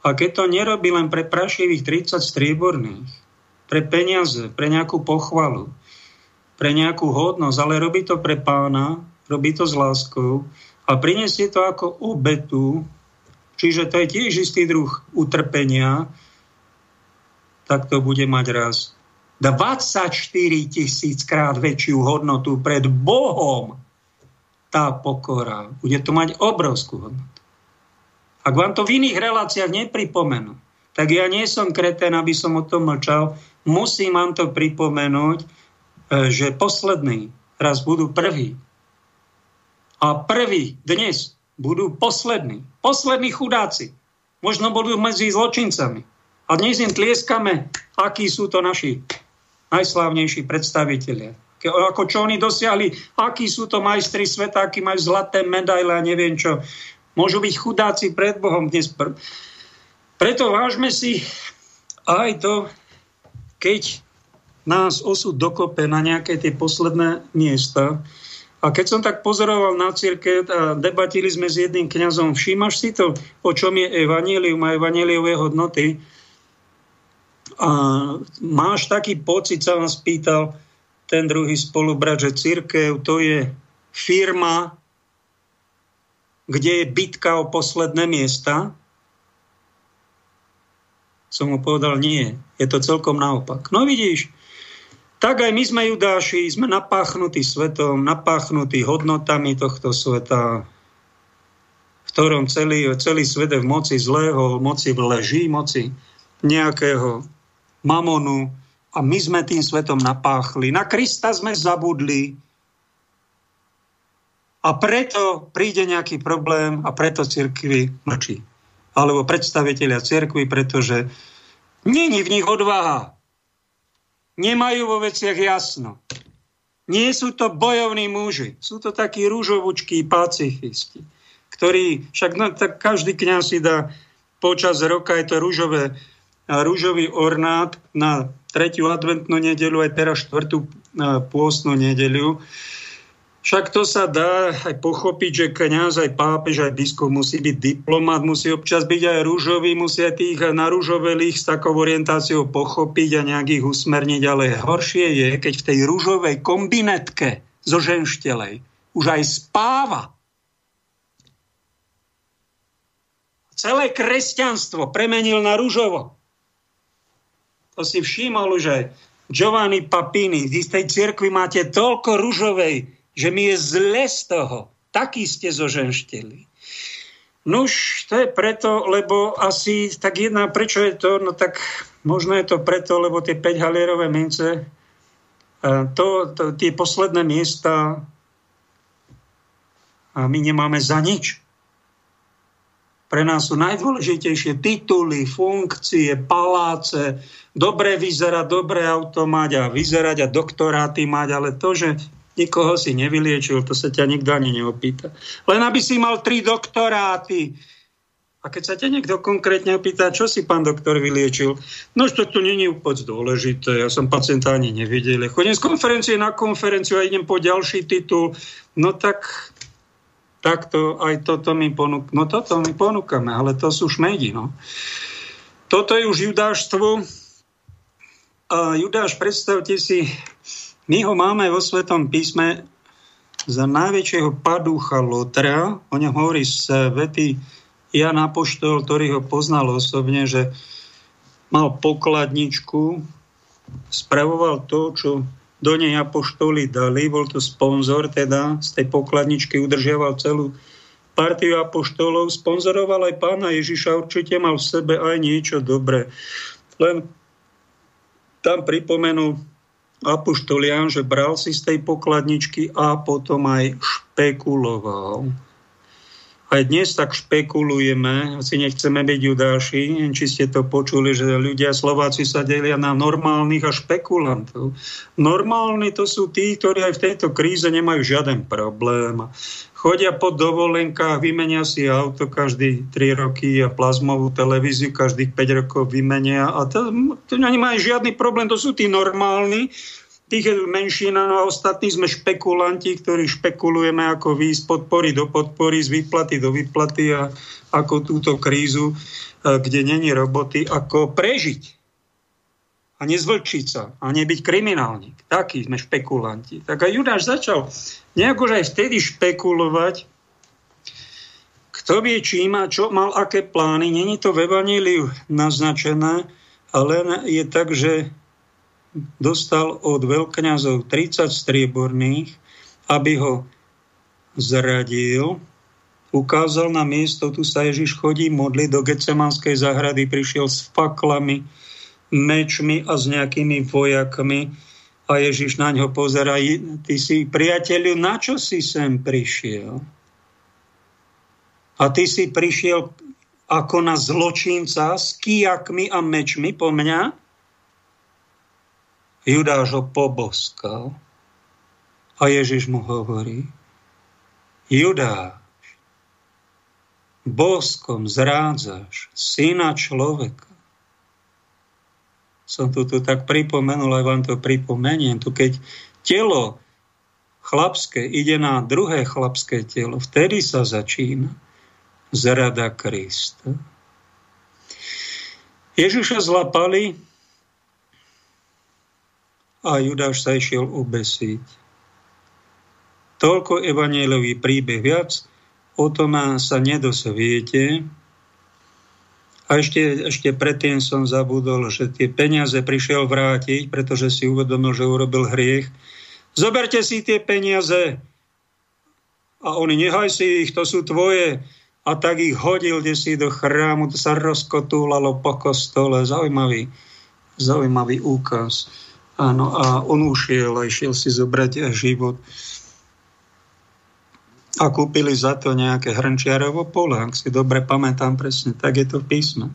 a keď to nerobí len pre prašivých tridsať strieborných, pre peniaze, pre nejakú pochvalu, pre nejakú hodnosť, ale robí to pre Pána, robí to s láskou a priniesie to ako obetu, Čiže to je tiež istý druh utrpenia. Tak to bude mať raz dvadsaťštyri tisíc krát väčšiu hodnotu pred Bohom tá pokora. Bude to mať obrovskú hodnotu. Ak vám to v iných reláciách nepripomenú, tak ja nie som kretén, aby som o tom mlčal. Musím vám to pripomenúť, že posledný raz budú prví. A prví dnes budú poslední. Poslední chudáci. Možno budú medzi zločincami. A dnes im tlieskame, akí sú to naši najslávnejší predstavitelia. Ke, ako čo oni dosiahli, akí sú to majstri sveta, akí majú zlaté medaile a neviem čo. Môžu byť chudáci pred Bohom dnes. Pr- Preto vážme si aj to, keď nás osud dokope na nejaké tie posledné miesta. A keď som tak pozoroval na cirkev a debatili sme s jedným kňazom, všímaš si to, o čom je evanjelium a evanjeliové hodnoty, a máš taký pocit, sa vám spýtal ten druhý spolubrat, že cirkev to je firma, kde je bitka o posledné miesta? Som mu povedal, nie, je to celkom naopak. No vidíš, tak aj my sme Judáši, sme napáchnutí svetom, napáchnutí hodnotami tohto sveta, v ktorom celý, celý svet je v moci zlého, moci lží, moci nejakého mamonu, a my sme tým svetom napáchli. Na Krista sme zabudli a preto príde nejaký problém a preto cirkvi mlčí. Alebo predstavitelia cirkvi, pretože není v nich odvaha. Nemajú vo veciach jasno. Nie sú to bojovní muži. Sú to takí rúžovučkí pacifisti, ktorí, však no, tak každý kňaz si dá počas roka, je to rúžové A rúžový ornát na tretiu adventnú nedeľu aj teraz štvrtú pôstnu nedeľu. Však to sa dá aj pochopiť, že kňaz, aj pápež, aj biskup musí byť diplomat, musí občas byť aj rúžový, musí aj tých narúžovelých s takou orientáciou pochopiť a nejak ich usmerniť. Ale horšie je, keď v tej rúžovej kombinetke zo ženštelej už aj spáva. Celé kresťanstvo premenil na rúžovo. To si všimol už aj Giovanni Papini. Vy z tej cirkvi máte toľko ružovej, že mi je zle z toho. Taký ste zoženštili. Nuž, to je preto, lebo asi tak jedna, prečo je to? No tak možno je to preto, lebo tie päť halierové mince, to, to, tie posledné miesta a my nemáme za nič. Pre nás sú najdôležitejšie tituly, funkcie, paláce, dobre vyzerať, dobré auto mať a vyzerať a doktoráty mať, ale to, že nikoho si nevyliečil, to sa ťa nikto ani neopýta. Len aby si mal tri doktoráty. A keď sa ťa niekto konkrétne opýta, čo si pán doktor vyliečil, no to tu nie je úplne dôležité, ja som pacienta ani nevidel. Chodím z konferencie na konferenciu a idem po ďalší titul, no tak... Takto aj toto my, ponúk- no, toto my ponúkame, ale to sú šmejdi. No. Toto je už judáštvo. A Judáš, predstavte si, my ho máme vo Svetom písme za najväčšieho padúcha Lotra. O ňom hovorí svätý Ján Apoštol, ktorý ho poznal osobne, že mal pokladničku, spravoval to, čo... do nej apoštoli dali, bol to sponzor, teda z tej pokladničky udržiaval celú partiu apoštolov, sponzoroval aj pána Ježiša, určite mal v sebe aj niečo dobré. Len tam pripomenul apoštolian, že bral si z tej pokladničky a potom aj špekuloval. Aj dnes tak špekulujeme, asi nechceme byť judáši, neviem, či ste to počuli, že ľudia, Slováci sa delia na normálnych a špekulantov. Normálni to sú tí, ktorí aj v tejto kríze nemajú žiaden problém. Chodia po dovolenkách, vymenia si auto každý tri roky a plazmovú televíziu každých päť rokov vymenia. A to, to nemajú žiadny problém, to sú tí normálni. Tých je menšina, no a ostatní sme špekulanti, ktorí špekulujeme ako vy, z podpory do podpory, z výplaty do výplaty a ako túto krízu, kde není roboty, ako prežiť a nezvlčiť sa a nebyť kriminálnik. Takí sme špekulanti. Tak a Judáš začal nejak už aj vtedy špekulovať k Kto vie, či má, čo mal, aké plány. Není to v Evaníliu naznačené, ale je tak, že dostal od veľkňazov tridsať strieborných, aby ho zradil. Ukázal na miesto, tu sa Ježiš chodí modliť, do Getsemanskej záhrady prišiel s faklami, mečmi a s nejakými vojakmi a Ježiš na ňo pozerá, ty si, priateľu, na čo si sem prišiel? A ty si prišiel ako na zločinca s kijakmi a mečmi po mňa? Judáš ho poboskal a Ježiš mu hovorí, Judáš, boskom zrádzaš syna človeka. Som tu tak pripomenul, aj vám to pripomeniem. Tu keď telo chlapské ide na druhé chlapské telo, vtedy sa začína zrada Krista. Ježiša zlapali a Judáš sa išiel obesiť. Toľko evanjeliový príbeh, viac o tom sa nedosviete. A ešte, ešte predtým som zabudol, že tie peniaze prišiel vrátiť, pretože si uvedomil, že urobil hriech. Zoberte si tie peniaze a oni, nehaj si ich, to sú tvoje. A tak ich hodil, kde si do chrámu, to sa rozkotúlalo po kostole. Zaujímavý, zaujímavý úkaz. Áno, a on ušiel a išiel si zobrať život. A kúpili za to nejaké hrnčiarovo pole, ak si dobre pamätám presne, tak je to písme.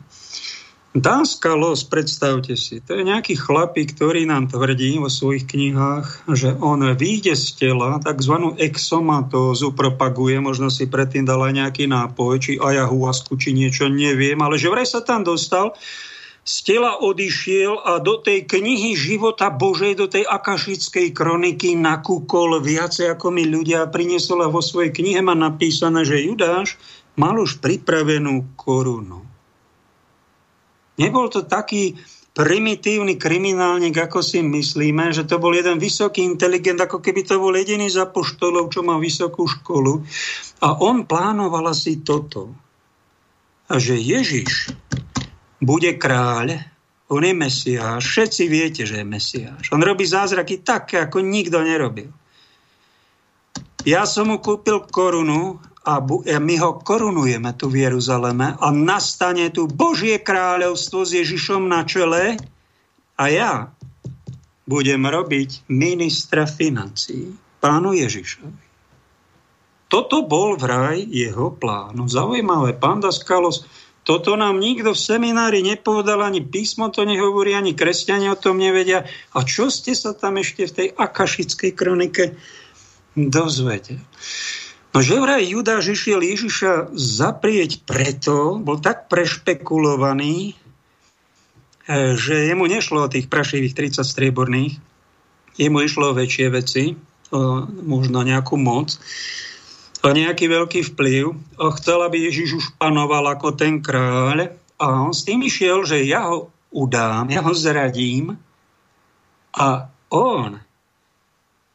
Dánska Los, predstavte si, to je nejaký chlapík, ktorý nám tvrdí vo svojich knihách, že on vyjde z tela, takzvanú exomatózu propaguje, možno si predtým dal aj nejaký nápoj, či ayahuasku, či niečo, neviem, ale že vraj sa tam dostal, z tela odišiel a do tej knihy života Božej, do tej akašickej kroniky nakúkol viacej ako mi ľudia priniesol a vo svojej knihe má napísané, že Judáš mal už pripravenú korunu. Nebol to taký primitívny kriminálnik, ako si myslíme, že to bol jeden vysoký inteligent, ako keby to bol jediný z apoštolov, čo má vysokú školu. A on plánoval asi toto. A že Ježiš bude kráľ, on je Mesiáš, všetci viete, že je Mesiáš. On robí zázraky také, ako nikto nerobil. Ja som mu kúpil korunu a my ho korunujeme tu v Jeruzaleme a nastane tu Božie kráľovstvo s Ježišom na čele a ja budem robiť ministra financií pánu Ježišovi. Toto bol vraj jeho plán. Zaujímavé, pán Daskalos, toto nám nikto v seminári nepovedal, ani písmo to nehovorí, ani kresťania o tom nevedia. A čo ste sa tam ešte v tej akašickej kronike dozvedeli? No že vraj Judáš išiel Ježiša zaprieť preto, bol tak prešpekulovaný, že jemu nešlo o tých prašivých tridsať strieborných, jemu išlo o väčšie veci, o možno nejakú moc, to nejaký veľký vplyv. Chcel, aby Ježiš už panoval ako ten kráľ a on s tým išiel, že ja ho udám, ja ho zradím a on,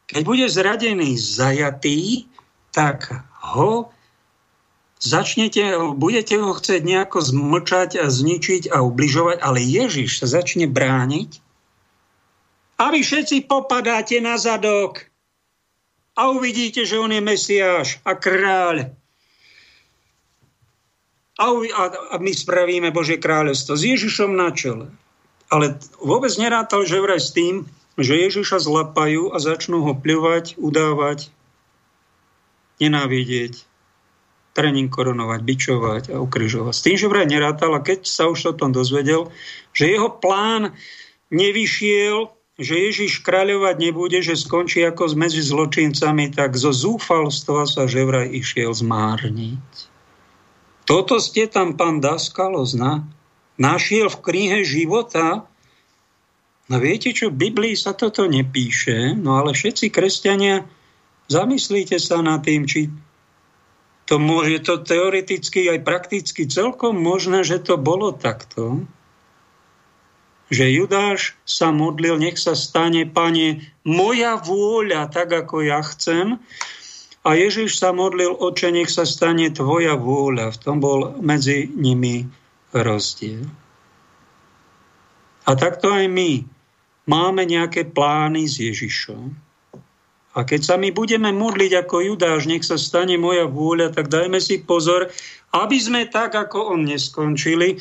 keď bude zradený, zajatý, tak ho začnete, budete ho chcieť nejako zmlčať a zničiť a ubližovať, ale Ježiš sa začne brániť a vy všetci popadáte na zadok. A uvidíte, že on je Mesiáš a kráľ. A, uvi- a my spravíme Božie kráľovstvo s Ježišom na čele. Ale vôbec nerátal, že vraj s tým, že Ježiša zlapajú a začnú ho pľovať, udávať, nenávidieť, trením koronovať, bičovať a ukrižovať. S tým, že vraj nerátal, a keď sa už o tom dozvedel, že jeho plán nevyšiel, že Ježiš kráľovať nebude, že skončí ako medzi zločincami, tak zo zúfalstva sa že vraj išiel zmárniť. Toto ste tam, pán Daskalos, na, našiel v knihe života. No viete čo, v Biblii sa toto nepíše, no ale všetci kresťania, zamyslíte sa nad tým, či to môže, to teoreticky aj prakticky celkom možné, že to bolo takto. Že Judáš sa modlil, nech sa stane, Pane, moja vôľa, tak ako ja chcem. A A Ježiš sa modlil: Otče, nech sa stane tvoja vôľa. V tom bol medzi nimi rozdiel. A takto aj my máme nejaké plány s Ježišom. A keď sa my budeme modliť ako Judáš, nech sa stane moja vôľa, tak dajme si pozor, aby sme tak, ako on, neskončili.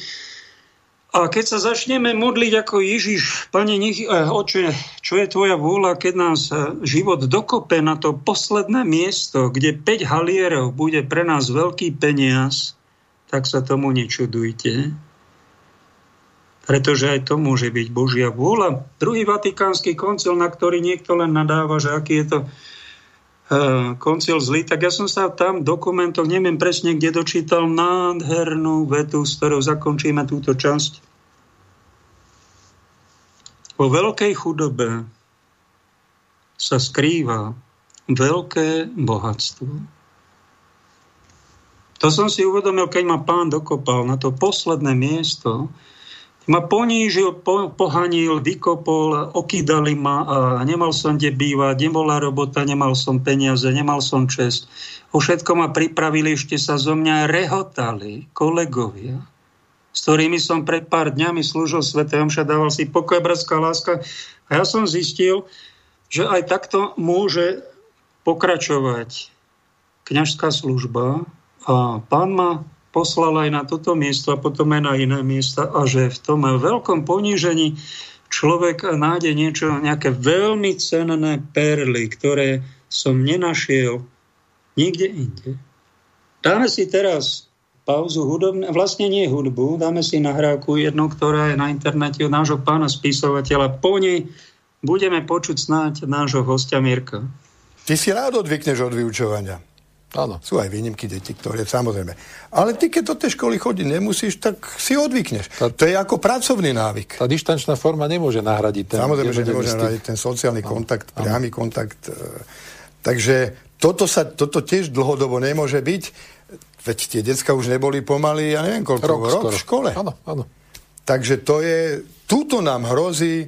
A keď sa začneme modliť ako Ježiš: Pane, nech, eh, Oče, čo je tvoja vôľa, keď nás život dokope na to posledné miesto, kde päť halierov bude pre nás veľký peniaz, tak sa tomu nečudujte. Pretože aj to môže byť Božia vôľa. Druhý Vatikánsky koncil, na ktorý niekto len nadáva, že aký je to uh, koncil zlý, tak ja som sa tam v dokumentoch, neviem presne, kde dočítal nádhernú vetu, s ktorou zakončíme túto časť. Vo veľkej chudobe sa skrýva veľké bohatstvo. To som si uvedomil, keď ma Pán dokopal na to posledné miesto, ma ponížil, po, pohanil, vykopol, okýdali ma a nemal som kde bývať, nebola robota, nemal som peniaze, nemal som čest. O všetko ma pripravili, ešte sa zo mňa rehotali kolegovia, s ktorými som pred pár dňami slúžil svätej omše, dával si pokoj, bratská láska. A ja som zistil, že aj takto môže pokračovať kňažská služba a Pán ma poslal aj na toto miesto a potom aj na iné miesta, a že v tom veľkom ponížení človek nájde niečo, nejaké veľmi cenné perly, ktoré som nenašiel nikde inde. Dáme si teraz pauzu hudobnú, vlastne nie hudbu, dáme si nahrávku jednu, ktorá je na internete od nášho pána spisovateľa. Po nej budeme počuť snáď nášho hostia Mirka. Ty si rád odvykneš od vyučovania. Áno. Sú aj výnimky detí, ktoré samozrejme. Ale ty, keď do tej školy chodiť nemusíš, tak si odvykneš. Tá, to je ako pracovný návyk. Tá dištančná forma nemôže nahradiť ten... Samozrejme, že nemôže nahradiť ten sociálny áno. kontakt, priamy áno. kontakt. Takže toto, sa, toto tiež dlhodobo nemôže byť. Veď tie decka už neboli pomaly, ja neviem koľko, rok, rok v škole. Áno, áno. Takže to je... Tuto nám hrozí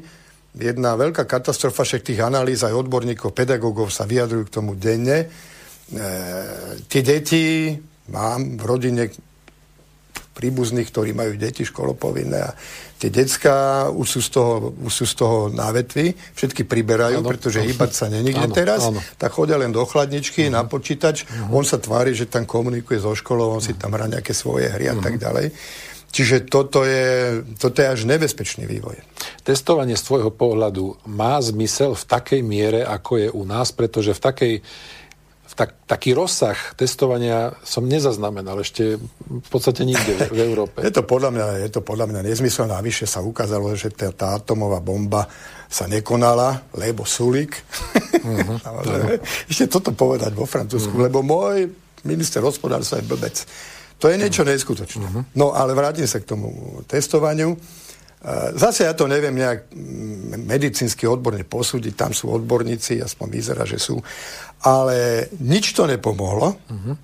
jedna veľká katastrofa, však tých analýz aj odborníkov, pedagógov sa vyjadrujú k tomu denne. E, tie deti, mám v rodine príbuzných, ktorí majú deti školopovinné, a tie decká už sú z toho, už sú z toho na vetvi, všetky priberajú, ano, pretože hýbať sa nenikde teraz, ano. Tak chodia len do chladničky, uh-huh. na počítač, uh-huh. on sa tvári, že tam komunikuje so školou, on uh-huh. si tam hrá nejaké svoje hry uh-huh. a tak ďalej. Čiže toto je, toto je až nebezpečný vývoj. Testovanie z tvojho pohľadu má zmysel v takej miere, ako je u nás, pretože v takej Tak, taký rozsah testovania som nezaznamenal ešte v podstate nikde v, v Európe. Je to podľa mňa, je to podľa mňa nezmysel. Navyše sa ukázalo, že tá, tá atomová bomba sa nekonala, lebo Sulík. Uh-huh. Ešte toto povedať vo Francúzsku, uh-huh. lebo môj minister hospodárstva je blbec. To je niečo uh-huh. neskutočné. Uh-huh. No ale vrátim sa k tomu testovaniu. Zase ja to neviem nejak medicínsky odborne posúdiť, tam sú odborníci, aspoň vyzerá, že sú, ale nič to nepomohlo, uh-huh.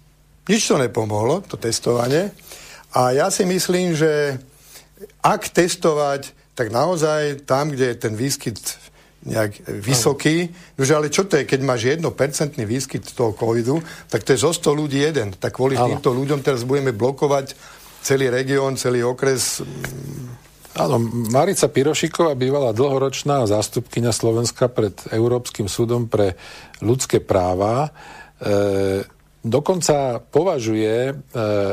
nič to nepomohlo, to testovanie, a ja si myslím, že ak testovať, tak naozaj tam, kde je ten výskyt nejak vysoký, no, ale čo to je, keď máš jedno percento výskyt toho covidu, tak to je zo sto ľudí jeden, tak kvôli ale. týmto ľuďom teraz budeme blokovať celý región, celý okres. Áno, Marica Pirošiková, bývala dlhoročná zástupkyňa Slovenska pred Európskym súdom pre ľudské práva, e, dokonca považuje e,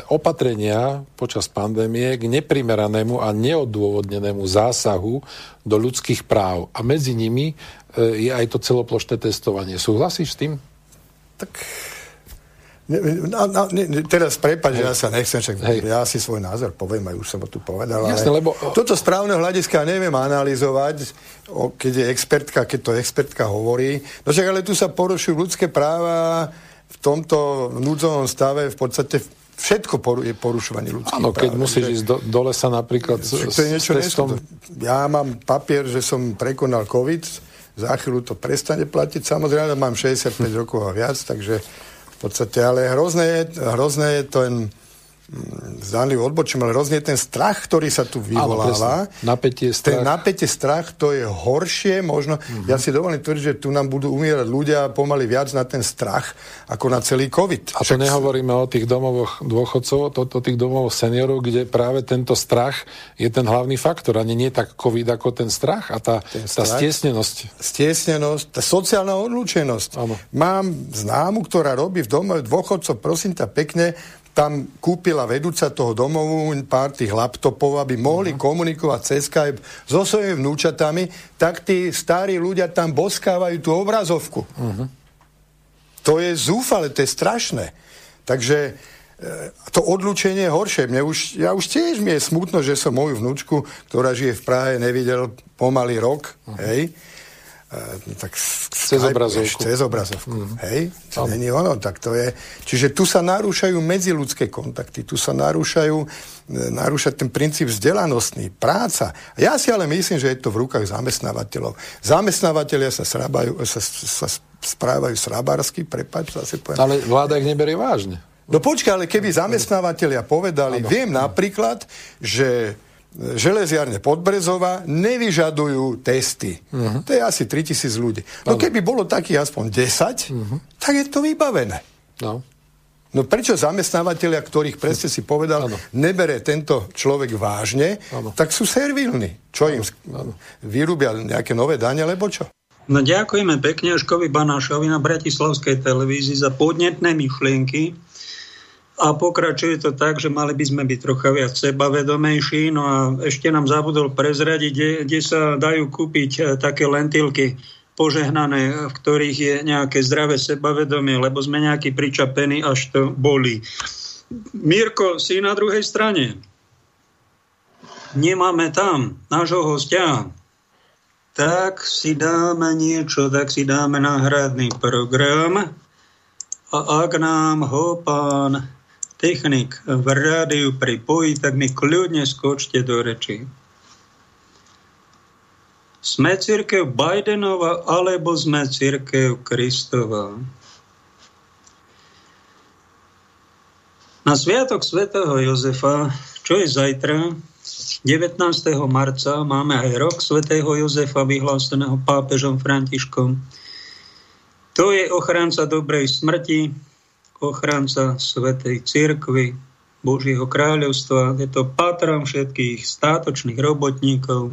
opatrenia počas pandémie k neprimeranému a neodôvodnenému zásahu do ľudských práv. A medzi nimi e, je aj to celoplošné testovanie. Súhlasíš s tým? Tak... No, no, ne, teraz prepáč, ja sa nechcem, však ja si svoj názor poviem, aj už som ho tu povedal. Jasne, lebo... Toto správne hľadiska neviem analyzovať, o, keď je expertka, keď to expertka hovorí. No však, ale tu sa porušujú ľudské práva v tomto núdzovom stave, v podstate všetko poru, je porušovanie ľudských áno, práv. Áno, keď musíš že, ísť do, do lesa napríklad s, to je niečo s testom. Neskuto. Ja mám papier, že som prekonal COVID, za chvíľu to prestane platiť, samozrejme, mám šesťdesiatpäť rokov a viac, takže v podstate, ale hrozné je, hrozné je ten zdánlivo odbočím, ale rozhodne ten strach, ktorý sa tu vyvoláva, áno, napätie, strach. Ten napätie, strach, to je horšie možno. Mm-hmm. Ja si dovolím tvrdiť, že tu nám budú umierať ľudia pomaly viac na ten strach, ako na celý COVID. A to Však... nehovoríme o tých domovoch dôchodcov, to, o tých domovoch seniorov, kde práve tento strach je ten hlavný faktor. Ani nie tak COVID, ako ten strach a tá, ten strach, tá stiesnenosť. Stiesnenosť, tá sociálna odlúčenosť. Áno. Mám známu, ktorá robí v domove dôchodcov, prosím ťa pekne, tam kúpila vedúca toho domovu pár tých laptopov, aby mohli uh-huh. komunikovať cez Skype so svojimi vnúčatami, tak tí starí ľudia tam boskávajú tú obrazovku. Uh-huh. To je zúfale, to je strašné. Takže to odlúčenie je horšie. Mne už, ja už tiež mi je smutno, že som moju vnúčku, ktorá žije v Prahe, nevidel pomaly rok, uh-huh. hej, tak cez obrazovku. Cez obrazovku, mm. hej? To není ono, tak to je... Čiže tu sa narúšajú medziľudské kontakty, tu sa narúšajú, narúša ten princíp vzdelanostný, práca. Ja si ale myslím, že je to v rukách zamestnávateľov. Zamestnávateľia sa, srabajú, sa, sa správajú srabársky, prepáč, zase poviem. Ale vláda ich neberie vážne. No počkaj, ale keby zamestnávateľia povedali, ano. Viem napríklad, že... Železiarne Podbrezová nevyžadujú testy. Uh-huh. To je asi tritisíc ľudí. No keby bolo takých aspoň desať, uh-huh. tak je to vybavené. No. No prečo zamestnávateľia, ktorých presne si povedal, ano. Nebere tento človek vážne, ano. Tak sú servilní. Čo im ano. Vyrúbia nejaké nové dane, lebo čo? No ďakujeme pekne Jožkovi Banášovi na Bratislavskej televízii za podnetné myšlienky. A pokračuje to tak, že mali by sme byť trocha viac sebavedomejší. No a ešte nám zabudol prezradiť, kde, kde sa dajú kúpiť také lentilky požehnané, v ktorých je nejaké zdravé sebavedomie, lebo sme nejaký pričapení, až to bolí. Mirko, si na druhej strane. Nemáme tam nášho hostia. Tak si dáme niečo, tak si dáme náhradný program. A ak nám ho pán technik v rádiu pripojí, tak mi kľudne skočte do reči. Sme cirkev Bidenova alebo sme cirkev Kristova? Na sviatok svätého Jozefa, čo je zajtra, devätnásteho marca, máme aj rok svätého Jozefa vyhláseného pápežom Františkom. To je ochranca dobrej smrti, ochranca svätej cirkvi, Božieho kráľovstva. Je to patron všetkých státočných robotníkov.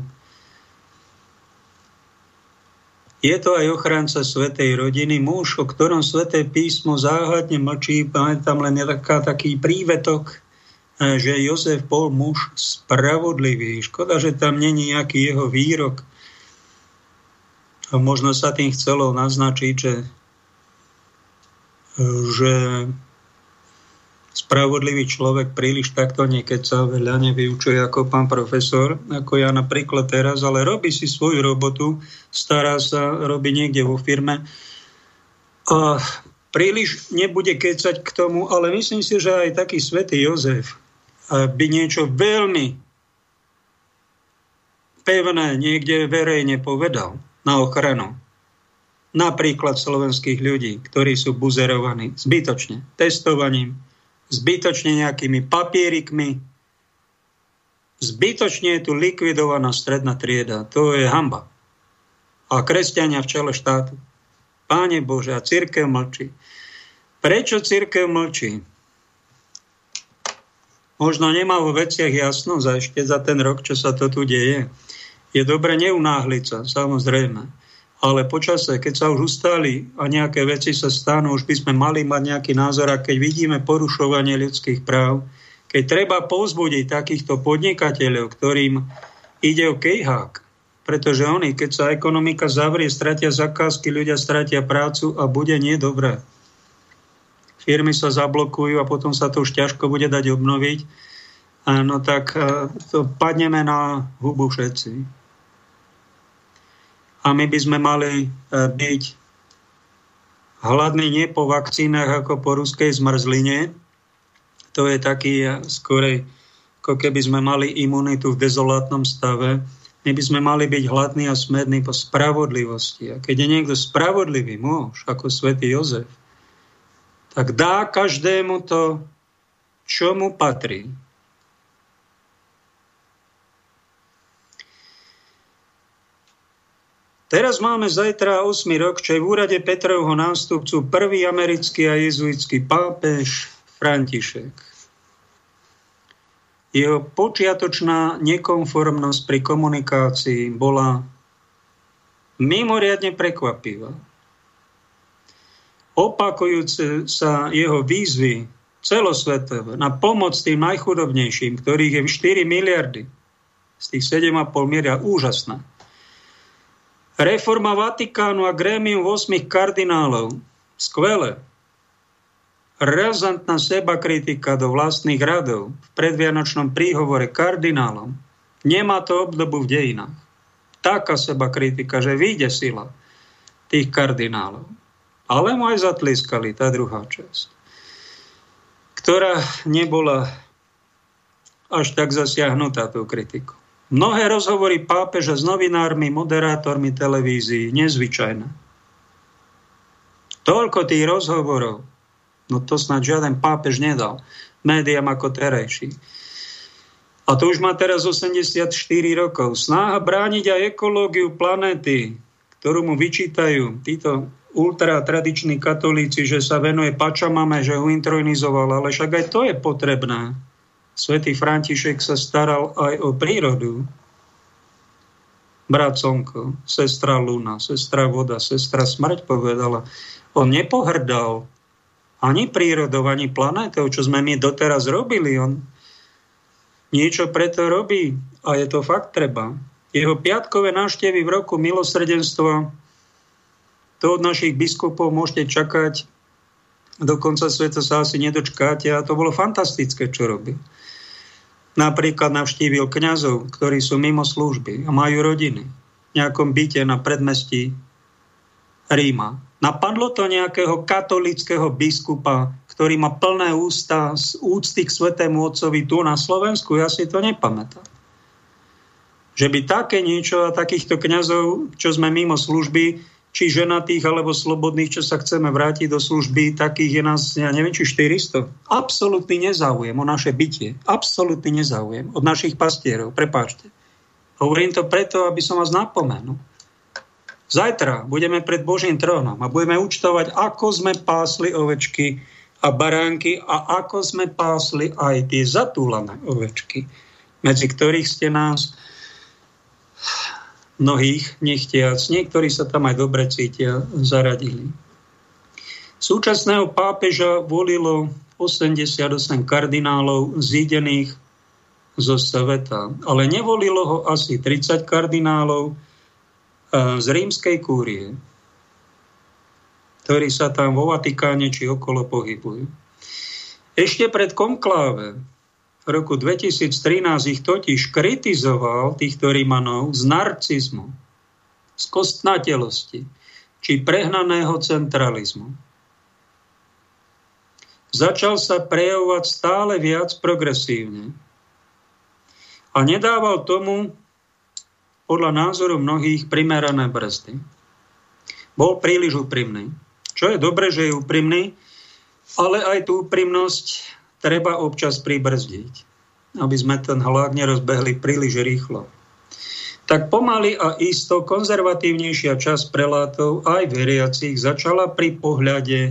Je to aj ochranca svätej rodiny, muž, o ktorom sväté písmo záhadne mlčí. Je tam len taká, taký prívetok, že Jozef bol muž spravodlivý. Škoda, že tam není nejaký jeho výrok. A možno sa tým chcelo naznačiť, že, že spravodlivý človek príliš takto niekedy sa veľa nevyučuje ako pán profesor, ako ja napríklad teraz, ale robí si svoju robotu, stará sa, robí niekde vo firme a príliš nebude kecať k tomu, ale myslím si, že aj taký svätý Jozef by niečo veľmi pevné niekde verejne povedal na ochranu napríklad slovenských ľudí, ktorí sú buzerovaní zbytočne testovaním, zbytočne nejakými papierikmi, zbytočne je tu likvidovaná stredná trieda. To je hanba. A kresťania v čele štátu. Páne Bože, a cirkev mlčí. Prečo cirkev mlčí? Možno nemá vo veciach jasno za ešte za ten rok, čo sa to tu deje. Je dobre neunáhliť sa, samozrejme. Ale počase, keď sa už ustáli a nejaké veci sa stanú, už by sme mali mať nejaký názor. A keď vidíme porušovanie ľudských práv, keď treba povzbudiť takýchto podnikateľov, ktorým ide o kejhák, pretože oni, keď sa ekonomika zavrie, stratia zakázky, ľudia stratia prácu a bude nedobré. Firmy sa zablokujú a potom sa to už ťažko bude dať obnoviť. No tak to padneme na hubu všetci. A my by sme mali byť hladní nie po vakcínach ako po ruskej zmrzline. To je taký skorej, ako keby sme mali imunitu v dezolátnom stave. My by sme mali byť hladní a smední po spravodlivosti. A keď je niekto spravodlivý muž, ako svätý Jozef, tak dá každému to, čomu patrí. Teraz máme zajtra ôsmy rok, čo je v úrade Petrovho nástupcu prvý americký a jezuitský pápež František. Jeho počiatočná nekonformnosť pri komunikácii bola mimoriadne prekvapivá. Opakujúce sa jeho výzvy celosvetové na pomoc tým najchudobnejším, ktorých je štyri miliardy, z tých sedem a pol miliardy, úžasná. Reforma Vatikánu a grémium ôsmich kardinálov. Skvelé. Razantná sebakritika do vlastných radov v predvianočnom príhovore kardinálom. Nemá to obdobu v dejinách. Taká sebakritika, že vyjde sila tých kardinálov. Ale mu aj zatlískali, tá druhá časť, ktorá nebola až tak zasiahnutá tou kritikou. Mnohé rozhovory pápeža s novinármi, moderátormi televízií, nezvyčajné. Toľko tých rozhovorov, no to snáď žiaden pápež nedal médiám ako terajší. A to už má teraz osemdesiatštyri rokov. Snaha brániť aj ekológiu planéty, ktorú mu vyčítajú títo ultratradiční katolíci, že sa venuje Pačamame, že ho intronizoval, ale však aj to je potrebné. Svätý František sa staral aj o prírodu. Brat slnko, sestra luna, sestra voda, sestra smrť, povedala. On nepohrdal ani prírodou, ani planétou, čo sme my doteraz robili. On niečo preto robí a je to fakt treba. Jeho piatkové návštevy v roku milosrdenstva, to od našich biskupov môžete čakať. Do konca sveta sa asi nedočkáte a to bolo fantastické, čo robil. Napríklad navštívil kňazov, ktorí sú mimo služby a majú rodiny v nejakom byte na predmestí Ríma. Napadlo to nejakého katolického biskupa, ktorý má plné ústa z úcty k Svätému Otcovi tu na Slovensku? Ja si to nepamätám. Že by také niečo a takýchto kňazov, čo sme mimo služby, či ženatých alebo slobodných, čo sa chceme vrátiť do služby, takých je nás, ja neviem, či štyristo. Absolutný nezáujem o naše bytie. Absolutný nezáujem od našich pastierov. Prepáčte. Hovorím to preto, aby som vás napomenul. Zajtra budeme pred Božím trónom a budeme účtovať, ako sme pásli ovečky a baránky a ako sme pásli aj tie zatúlané ovečky, medzi ktorých ste nás mnohých nechtiac, niektorí sa tam aj dobre cítia, zaradili. Súčasného pápeža volilo osemdesiatosem kardinálov zídených zo sveta, ale nevolilo ho asi tridsať kardinálov z rímskej kúrie, ktorí sa tam vo Vatikáne či okolo pohybujú. Ešte pred konkláve v roku dvetisíctrinásť ich totiž kritizoval týchto Rimanov z narcizmu, z kostnatelosti či prehnaného centralizmu. Začal sa prejavovať stále viac progresívne a nedával tomu podľa názoru mnohých primerané brzdy. Bol príliš úprimný. Čo je dobre, že je úprimný, ale aj tú úprimnosť treba občas pribrzdiť, aby sme ten hlák nerozbehli príliš rýchlo. Tak pomaly a isto konzervatívnejšia časť prelátov aj veriacich začala pri pohľade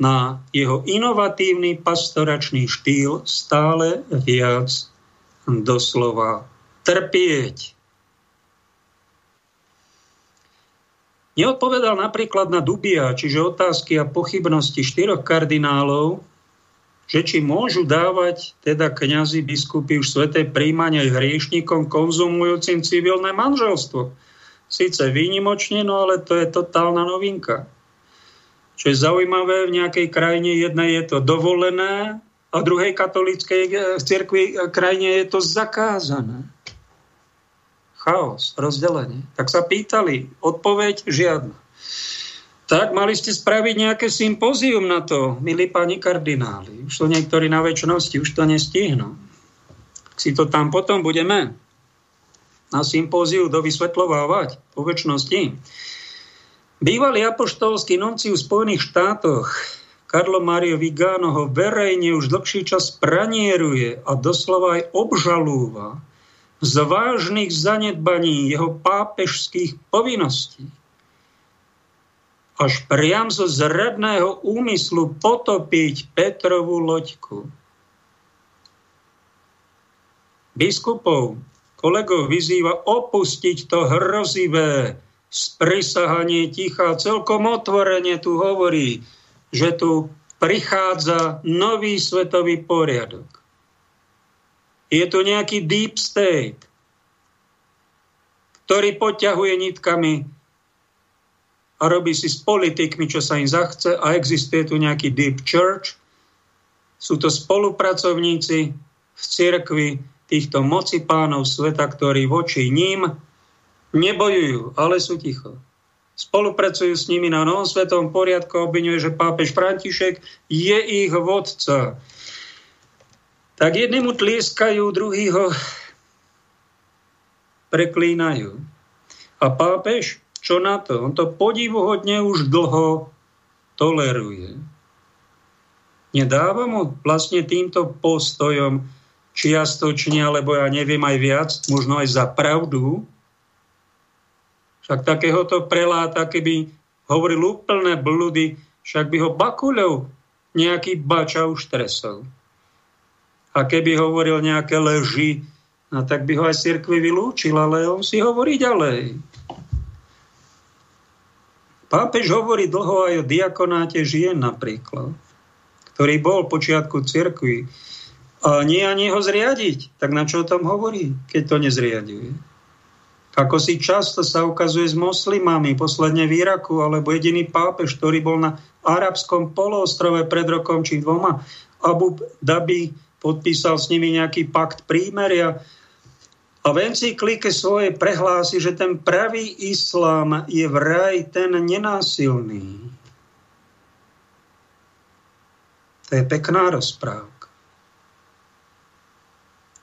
na jeho inovatívny pastoračný štýl stále viac doslova trpieť. Neodpovedal napríklad na dubia, čiže otázky a pochybnosti štyroch kardinálov, že či môžu dávať teda kňazi, biskupy už sveté príjmanie hriešnikom konzumujúcim civilné manželstvo. Sice výnimočne, no ale to je totálna novinka. Čo je zaujímavé, v nejakej krajine jednej je to dovolené a v druhej katolíckej cirkvi krajine je to zakázané. Chaos, rozdelenie. Tak sa pýtali, odpoveď žiadna. Tak, mali ste spraviť nejaké sympózium na to, milí páni kardináli. Už to niektorí na večnosti, už to nestihnú. Si to tam potom budeme na sympóziu dovysvetľovávať po večnosti. Bývalý apoštolský nuncius v Spojených štátoch, Carlo Maria Viganò ho verejne už dlhší čas pranieruje a doslova aj obžalúva z vážnych zanedbaní jeho pápežských povinností. Až priam zo zradného úmyslu potopiť Petrovú loďku. Biskupov, kolegov vyzýva opustiť to hrozivé sprisahanie ticha. Celkom otvorene tu hovorí, že tu prichádza nový svetový poriadok. Je tu nejaký deep state, ktorý poťahuje nitkami a robí si s politikmi, čo sa im zachce, a existuje tu nejaký deep church. Sú to spolupracovníci v cirkvi týchto moci pánov sveta, ktorí voči ním nebojujú, ale sú ticho. Spolupracujú s nimi na novom svetovom poriadku a obviňuje, že pápež František je ich vodca. Tak jednému tlieskajú, druhýho preklínajú. A pápež, čo na to? On to podivuhodne už dlho toleruje. Nedáva mu vlastne týmto postojom čiastočne, alebo ja neviem aj viac, možno aj za pravdu. Však takéhoto preláta, keby hovoril úplné blúdy, však by ho Bakuľov nejaký bača už tresol. A keby hovoril nejaké leži, no tak by ho aj cirkvi vylúčil, ale on si hovorí ďalej. Pápež hovorí dlho aj o diakonáte žien napríklad, ktorý bol v počiatku cirkvi a nie ani ho zriadiť. Tak na čo o tom hovorí, keď to nezriaduje? Ako si často sa ukazuje s moslimami, posledne v Iraku, alebo jediný pápež, ktorý bol na arabskom poloostrove pred rokom či dvoma, Abu Dhabi, podpísal s nimi nejaký pakt prímeria. A v encyklike svoje prehlási, že ten pravý islám je vraj ten nenásilný. To je pekná rozprávka.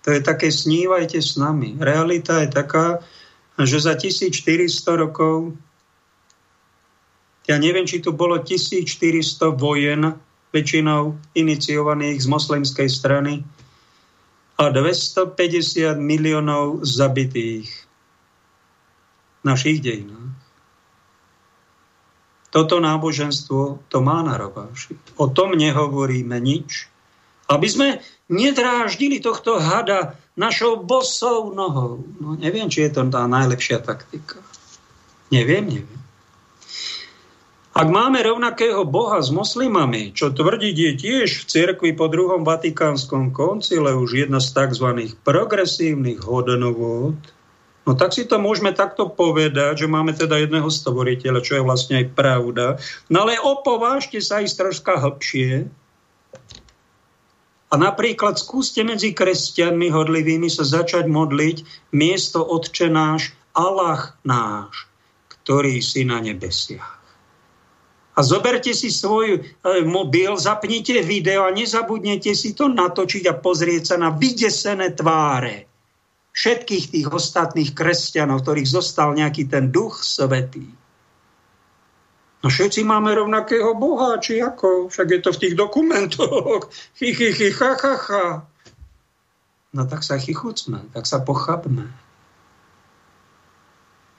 To je také snívajte s nami. Realita je taká, že za tisícštyristo rokov, ja neviem, či tu bolo tisícštyristo vojen, väčšinou iniciovaných z moslimskej strany, a dvestopäťdesiat miliónov zabitých v našich dejinách. Toto náboženstvo to má narovášiť. O tom nehovoríme nič. Aby sme nedráždili tohto hada našou bosou nohou. No, neviem, či je to tá najlepšia taktika. Neviem, neviem. Ak máme rovnakého Boha s moslimami, čo tvrdiť je tiež v cirkvi po druhom Vatikánskom koncile už jedna z tzv. Progresívnych hodnovôd, no tak si to môžeme takto povedať, že máme teda jedného stvoriteľa, čo je vlastne aj pravda. No ale opovážte sa ísť troška hlbšie a napríklad skúste medzi kresťanmi hodlivými sa začať modliť miesto Otče náš, Allah náš, ktorý si na nebesiach. A zoberte si svoj e, mobil, zapnite video a nezabudnete si to natočiť a pozrieť sa na vydesené tváre všetkých tých ostatných kresťanov, ktorých zostal nejaký ten duch svätý. No všetci máme rovnakého Boha, či ako? Však je to v tých dokumentoch. Chy, chy, chy, ha, ha, ha. No tak sa chichucme, tak sa pochabme.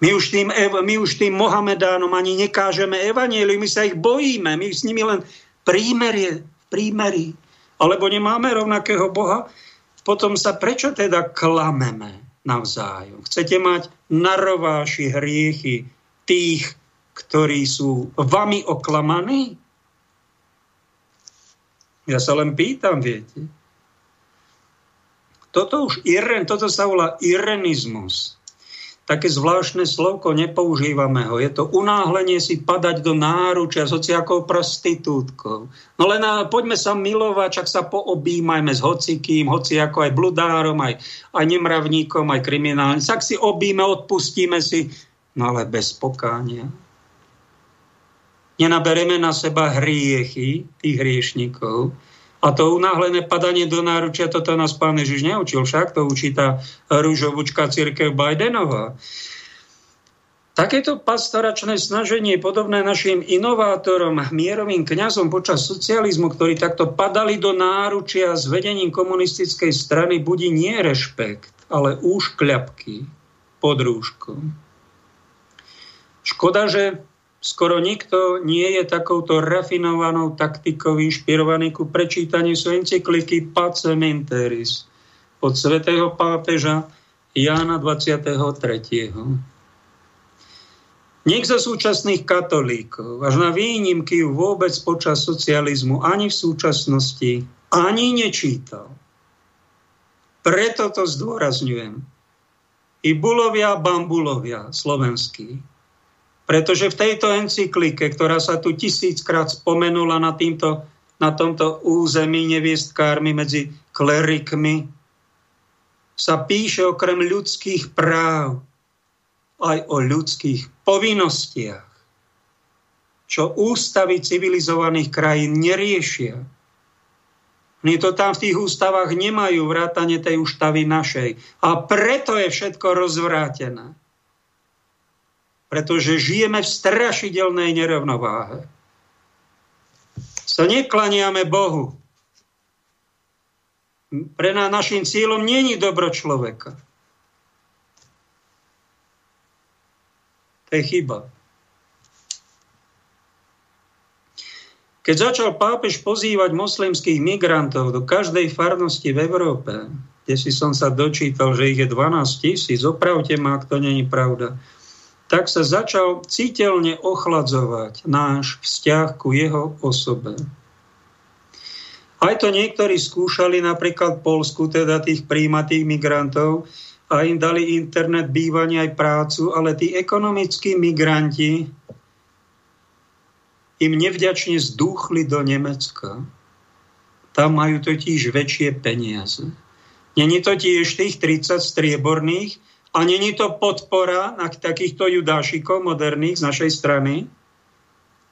My už, tým, my už tým Mohamedánom ani nekážeme evanjelium, my sa ich bojíme, my s nimi len prímerie, prímerí. Alebo nemáme rovnakého Boha, potom sa prečo teda klameme navzájom? Chcete mať na rováši hriechy tých, ktorí sú vami oklamaní? Ja sa len pýtam, viete. Toto už iren, toto sa volá irenizmus. Také zvláštne slovko, nepoužívame ho. Je to unáhlenie si padať do náručia s hociakou prostitútkou. No len poďme sa milovať, ak sa poobímajme s hocikým, hociako aj bludárom, aj, aj nemravníkom, aj kriminálnym. Tak si obíme, odpustíme si, no ale bez pokánia. Nenabereme na seba hriechy tých hriešnikov. A to unáhlené padanie do náručia, toto nás Pán Ježiš neučil, však to učí tá ružovučka cirkev Bidenova. Takéto pastoračné snaženie podobné našim inovátorom, mierovým kňazom počas socializmu, ktorí takto padali do náručia s vedením komunistickej strany, budí nie rešpekt, ale úškľapky pod rúškom. Škoda, že skoro nikto nie je takouto rafinovanou taktikou inšpirovaný ku prečítaniu svojej encykliky Pacem in Terris od svätého pápeža Jána dvadsiateho tretieho Niek zo súčasných katolíkov, až na výnimky vôbec počas socializmu, ani v súčasnosti, ani nečítal. Preto to zdôrazňujem. I bulovia, bambulovia slovenskí. Pretože v tejto encyklike, ktorá sa tu tisíckrát spomenula na, týmto, na tomto území neviestkármi medzi klerikmi, sa píše okrem ľudských práv aj o ľudských povinnostiach, čo ústavy civilizovaných krajín neriešia. Oni to tam v tých ústavách nemajú, vrátane tej ústavy našej. A preto je všetko rozvrátené. Pretože žijeme v strašidelnej nerovnováhe. Sa neklaniame Bohu. Pre nás našim cieľom nie je dobro človeka. To je chyba. Keď začal pápež pozývať moslimských migrantov do každej farnosti v Európe, kde si som sa dočítal, že ich je dvanásť tisíc, opravte ma, ak to nie je pravda, tak sa začal citeľne ochladzovať náš vzťah ku jeho osobe. Aj to niektorí skúšali, napríklad v Poľsku, teda tých príjmatých migrantov, a im dali internet, bývanie aj prácu, ale tí ekonomickí migranti im nevďačne zdúchli do Nemecka. Tam majú totiž väčšie peniaze. Není to tiež tých tridsať strieborných a není to podpora na takýchto judášikov moderných z našej strany.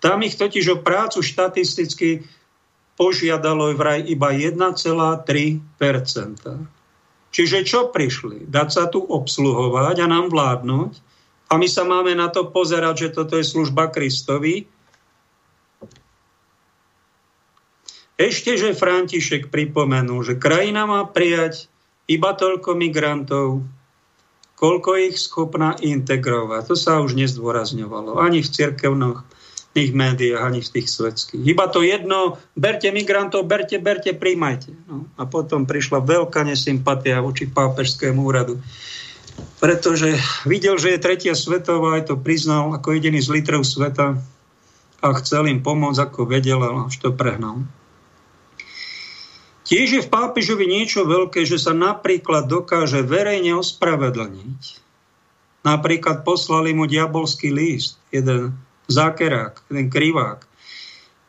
Tam ich totiž o prácu štatisticky požiadalo vraj iba jeden celá tri percenta. Čiže čo prišli? Dať sa tu obsluhovať a nám vládnuť? A my sa máme na to pozerať, že toto je služba Kristovi? Ešte, že František pripomenul, že krajina má prijať iba toľko migrantov, koľko ich schopná integrovať. To sa už nezdôrazňovalo ani v cirkevných médiách, ani v tých svetských. Iba to jedno, berte migrantov, berte, berte, príjmajte. No, a potom prišla veľká nesympatia voči pápežskému úradu. Pretože videl, že je tretia svetová, aj to priznal ako jediný z lídrov sveta a chcel im pomôcť, ako vedel, ale už to prehnal. Tiež je v pápežovi niečo veľké, že sa napríklad dokáže verejne ospravedlniť. Napríklad poslali mu diabolský list, jeden zákerák, jeden krivák.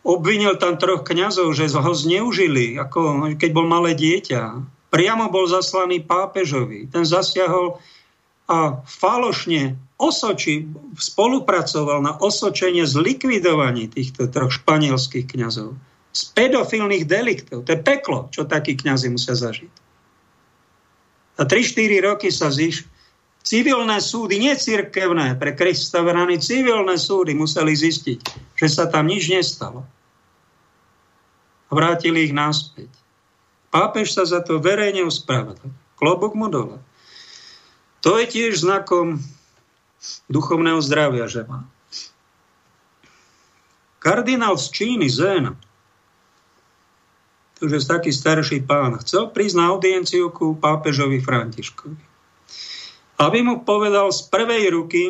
Obvinil tam troch kňazov, že ho zneužili, ako keď bol malé dieťa. Priamo bol zaslaný pápežovi. Ten zasiahol a falošne osoči, spolupracoval na osočenie zlikvidovaní týchto troch španielských kňazov z pedofilných deliktov. To je peklo, čo takí kňazi musia zažiť. A tri štyri roky sa ziš. Civilné súdy, nie cirkevné, pre Krista vrany civilné súdy museli zistiť, že sa tam nič nestalo. A vrátili ich naspäť. Pápež sa za to verejne ospravedlnil. Klobúk mu dole. To je tiež znakom duchovného zdravia, že má. Kardinál z Číny, Zen, že taký starší pán chcel prísť na audienciu ku pápežovi Františkovi. Aby mu povedal z prvej ruky,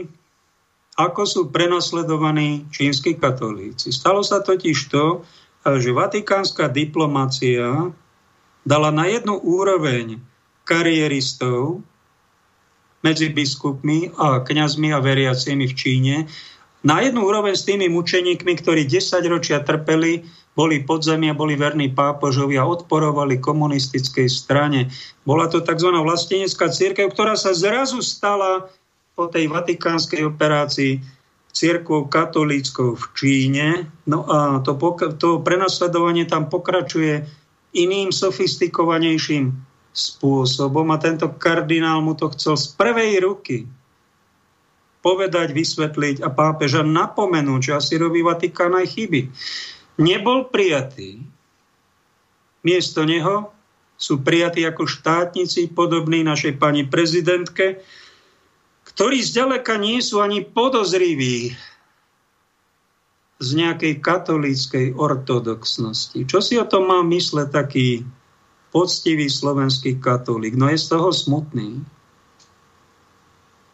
ako sú prenasledovaní čínski katolíci. Stalo sa totiž to, že vatikánska diplomácia dala na jednu úroveň karieristov medzi biskupmi a kňazmi a veriacimi v Číne, na jednu úroveň s tými mučeníkmi, ktorí desaťročia trpeli, boli podzemia, boli verní pápežovi a odporovali komunistickej strane. Bola to tzv. Vlastenecká cirkev, ktorá sa zrazu stala po tej vatikánskej operácii cirkvou katolíckou v Číne. No a to, pok- to prenasledovanie tam pokračuje iným sofistikovanejším spôsobom a tento kardinál mu to chcel z prvej ruky povedať, vysvetliť a pápeža napomenúť, že asi robí Vatikán aj chyby. Nebol prijatý. Miesto neho sú prijatí ako štátnici, podobní našej pani prezidentke, ktorí zďaleka nie sú ani podozriví z nejakej katolíckej ortodoxnosti. Čo si o tom má mysle taký poctivý slovenský katolík? No je z toho smutný.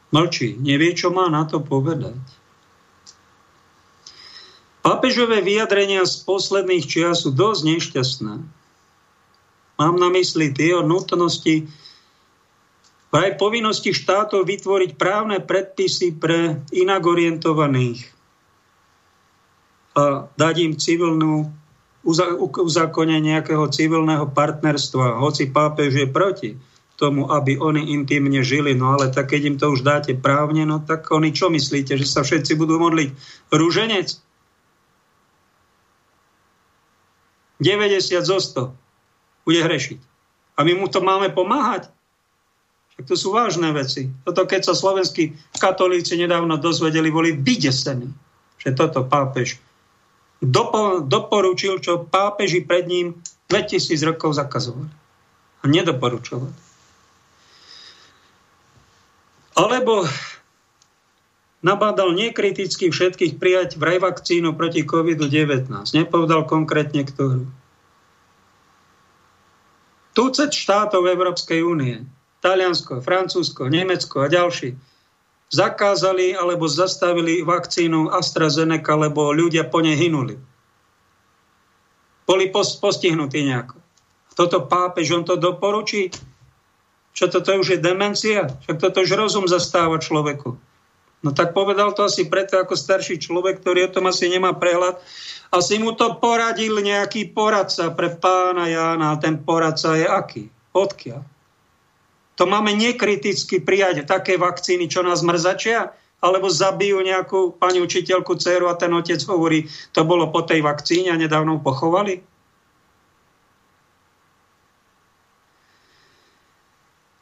Mlčí, nevie, čo má na to povedať. Pápežové vyjadrenia z posledných čias sú dosť nešťastné. Mám na mysli tie o nutnosti aj povinnosti štátov vytvoriť právne predpisy pre inak orientovaných a dať im civilnú uzákonenie nejakého civilného partnerstva, hoci pápež je proti tomu, aby oni intimne žili. No ale tak keď im to už dáte právne, no tak oni čo myslíte, že sa všetci budú modliť ruženec? deväťdesiat zo sto bude hrešiť. A my mu to máme pomáhať? Tak to sú vážne veci. Toto keď sa slovenskí katolíci nedávno dozvedeli, boli vydesení, že toto pápež dopo- doporučil, čo pápeži pred ním dvetisíc rokov zakazovali a nedoporučovali. Alebo nabádal nekriticky všetkých prijať vraj vakcínu proti kovid devätnásť. Nepovedal konkrétne ktorú. Tucet štátov Európskej únie, Taliansko, Francúzsko, Nemecko a ďalší, zakázali alebo zastavili vakcínu AstraZeneca, lebo ľudia po nej hynuli. Boli postihnutí nejako. Toto pápež, on to doporučí? Čo toto už je demencia? Však toto už rozum zastáva človeku. No tak povedal to asi preto ako starší človek, ktorý o tom asi nemá prehľad. Asi mu to poradil nejaký poradca pre pána Jána. A ten poradca je aký? Odkiaľ? To máme nekriticky prijať také vakcíny, čo nás mrzačia? Alebo zabijú nejakú pani učiteľku, dceru a ten otec hovorí, to bolo po tej vakcíne a nedávno pochovali?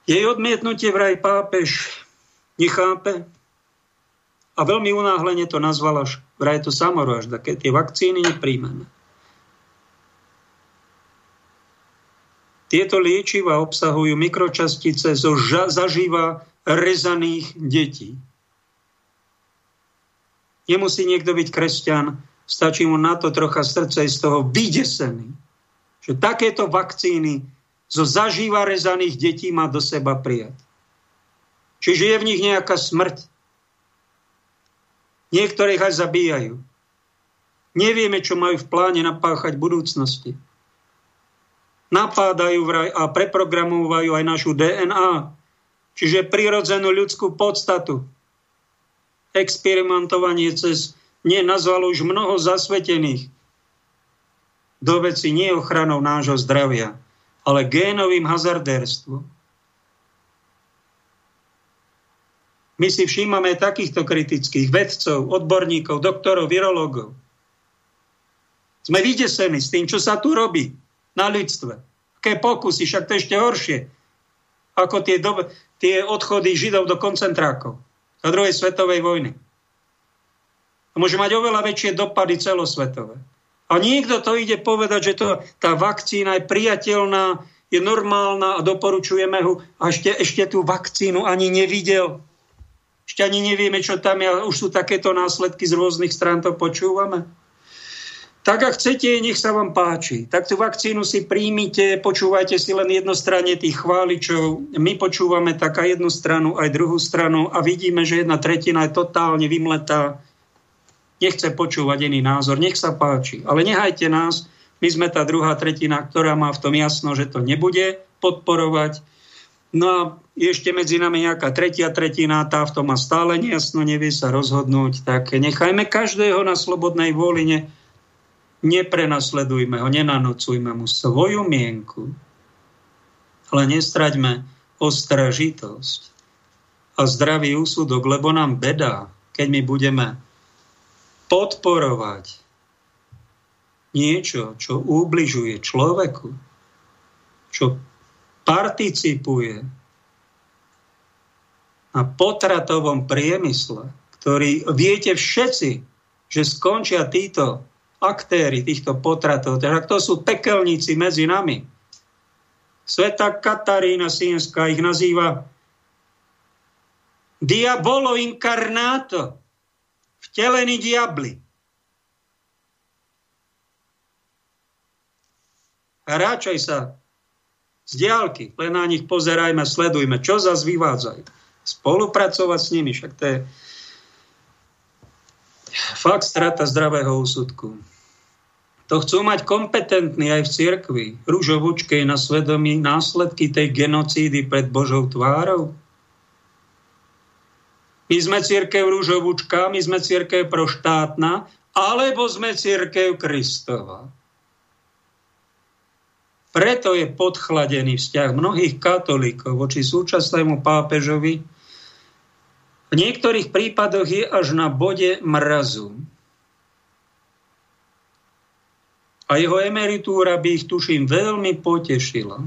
Jej odmietnutie vraj pápež nechápe a veľmi unáhlene to nazvala vraj to samovražda, keď tie vakcíny nepríjmeme. Tieto liečiva obsahujú mikročastice zo ža- zaživa rezaných detí. Nemusí niekto byť kresťan, stačí mu na to trocha srdce z toho vydesený, že takéto vakcíny zo zažíva rezaných detí má do seba prijať. Čiže je v nich nejaká smrť. Niektorých aj zabíjajú. Nevieme, čo majú v pláne napáchať v budúcnosti. Napádajú vraj a preprogramovajú aj našu dé en á, čiže prirodzenú ľudskú podstatu. Experimentovanie cez ne nazvalo už mnoho zasvetených do veci nie ochranou nášho zdravia, ale génovým hazardérstvom. My si všímame takýchto kritických vedcov, odborníkov, doktorov, virológov. Sme vydesení s tým, čo sa tu robí na ľudstve. Aké pokusy, však to ešte horšie, ako tie, do, tie odchody Židov do koncentrákov za druhej svetovej vojny. A môže mať oveľa väčšie dopady celosvetové. A niekto to ide povedať, že to, tá vakcína je priateľná, je normálna a doporučujeme ho. A ešte, ešte tú vakcínu ani nevidel. Ešte ani nevieme, čo tam je. Už sú takéto následky z rôznych strán, to počúvame. Tak ak chcete, nech sa vám páči. Tak tú vakcínu si príjmite, počúvajte si len jednostranne tých chváličov. My počúvame tak aj jednu stranu, aj druhú stranu a vidíme, že jedna tretina je totálne vymletá. Nechce počúvať iný názor, nech sa páči. Ale nehajte nás, my sme tá druhá tretina, ktorá má v tom jasno, že to nebude podporovať. No a ešte medzi nami nejaká tretia tretina, tá v tom má stále nejasno, nevie sa rozhodnúť. Tak nechajme každého na slobodnej vôli, neprenasledujme ho, nenanocujme mu svoju mienku, ale nestraťme ostražitosť a zdravý úsudok, lebo nám bedá, keď my budeme podporovať niečo, čo ubližuje človeku, čo participuje a potratovom priemysle, ktorý viete všetci, že skončia títo aktéry týchto potratov. Takže to sú pekelníci medzi nami. Svätá Katarína Sienská ich nazýva diabolo incarnato, vtelení diabli. Hráčaj sa z diaľky, len na nich pozerajme, sledujme, čo zas vyvádzajú. Spolupracovať s nimi, však to je fakt strata zdravého úsudku. To chcú mať kompetentní aj v cirkvi. Ružovúčkej na svedomí následky tej genocídy pred Božou tvárou. My sme cirkev ružovúčka, my sme cirkev proštátna, alebo sme cirkev Kristova. Preto je podchladený vzťah mnohých katolíkov voči súčasnému pápežovi. V niektorých prípadoch je až na bode mrazu. A jeho emeritúra by ich, tuším, veľmi potešila.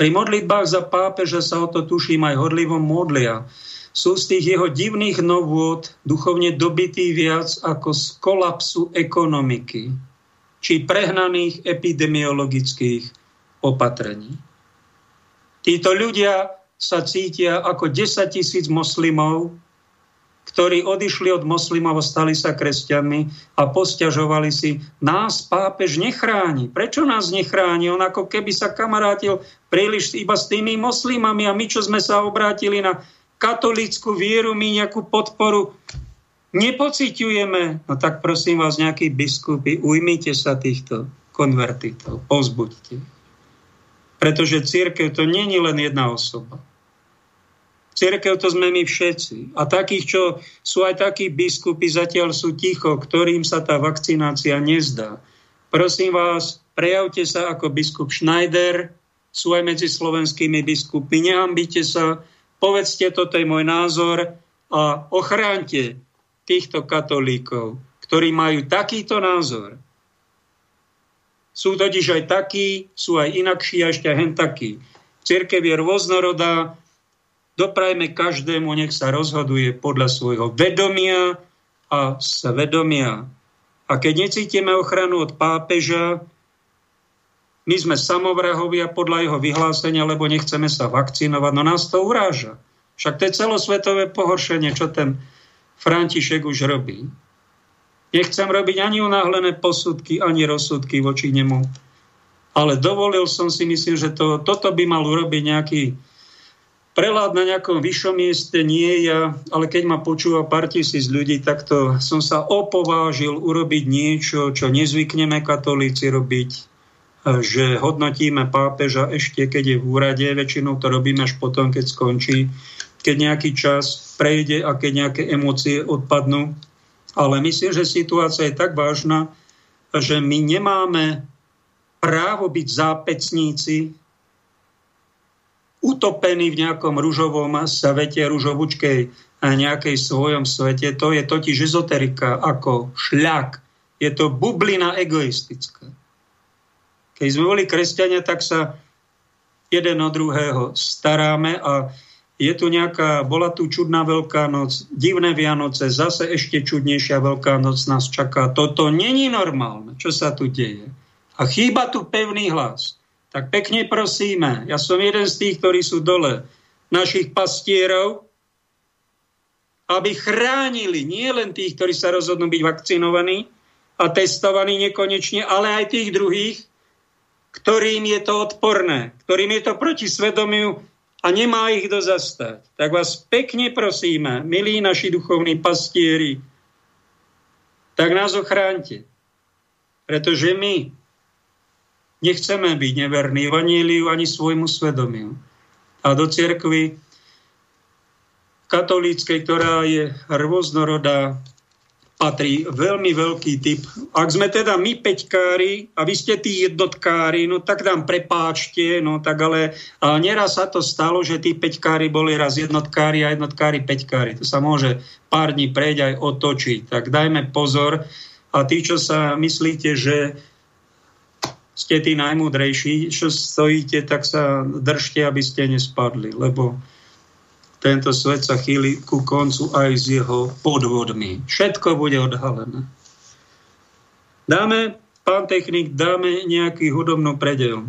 Pri modlitbách za pápeža sa o to, tuším, aj horlivo modlia. Sú z tých jeho divných novôd duchovne dobití viac ako z kolapsu ekonomiky či prehnaných epidemiologických opatrení. Títo ľudia sa cítia ako desaťtisíc moslimov, ktorí odišli od moslimov, stali sa kresťanmi a posťažovali si, nás pápež nechráni. Prečo nás nechráni? On ako keby sa kamarátil príliš iba s tými moslimami a my, čo sme sa obrátili na katolícku vieru, my nejakú podporu nepociťujeme. No tak prosím vás, nejakí biskupy, ujmite sa týchto konvertitov, povzbuďte. Pretože cirkev to nie je len jedna osoba. Cirkev to sme my všetci. A takých, čo sú aj takí biskupy, zatiaľ sú ticho, ktorým sa tá vakcinácia nezdá. Prosím vás, prejavte sa ako biskup Schneider, sú aj medzi slovenskými biskupy, nehambite sa, povedzte, toto je môj názor a ochránte týchto katolíkov, ktorí majú takýto názor. Sú totiž aj takí, sú aj inakší a ešte hen takí. Cirkev je rôznorodá, doprajme každému, nech sa rozhoduje podľa svojho vedomia a svedomia. A keď necítime ochranu od pápeža, my sme samovrahovia podľa jeho vyhlásenia, lebo nechceme sa vakcinovať, no nás to uráža. Však to je celosvetové pohoršenie, čo ten František už robí. Nechcem robiť ani unáhlené posudky, ani rozsudky voči nemu. Ale dovolil som si, myslím, že to, toto by mal urobiť nejaký prelád na nejakom vyššom mieste, nie ja, ale keď ma počúva pár tisíc ľudí, tak to som sa opovážil urobiť niečo, čo nezvykneme katolíci robiť, že hodnotíme pápeža ešte, keď je v úrade, väčšinou to robíme až potom, keď skončí, keď nejaký čas prejde a keď nejaké emócie odpadnú. Ale myslím, že situácia je tak vážna, že my nemáme právo byť zápecníci, utopený v nejakom ružovom svete, ružovučkej a nejakej svojom svete. To je totiž ezoterika ako šľak. Je to bublina egoistická. Keď sme boli kresťania, tak sa jeden od druhého staráme a je tu nejaká, bola tu čudná Veľká noc, divné Vianoce, zase ešte čudnejšia Veľká noc nás čaká. Toto není normálne, čo sa tu deje. A chýba tu pevný hlas. Tak pekne prosíme, ja som jeden z tých, ktorí sú dole, našich pastierov, aby chránili nie len tých, ktorí sa rozhodnú byť vakcinovaní a testovaní nekonečne, ale aj tých druhých, ktorým je to odporné, ktorým je to proti svedomiu a nemá ich dozastať. Tak vás pekne prosíme, milí naši duchovní pastieri, tak nás ochránte, pretože my nechceme byť neverní vaníliu ani svojmu svedomiu. A do cirkvi katolíckej, ktorá je rôznorodá, patrí veľmi veľký typ. Ak sme teda my peťkári a vy ste tí jednotkári, no tak nám prepáčte, no tak ale a neraz sa to stalo, že tí peťkári boli raz jednotkári a jednotkári peťkári. To sa môže pár dní prejde aj otočiť. Tak dajme pozor a tí, čo sa myslíte, že ste tí najmúdrejší, čo stojíte, tak sa držte, aby ste nespadli, lebo tento svet sa chýli ku koncu aj s jeho podvodmi. Všetko bude odhalené. Dáme, pán technik, dáme nejaký hudobný predel.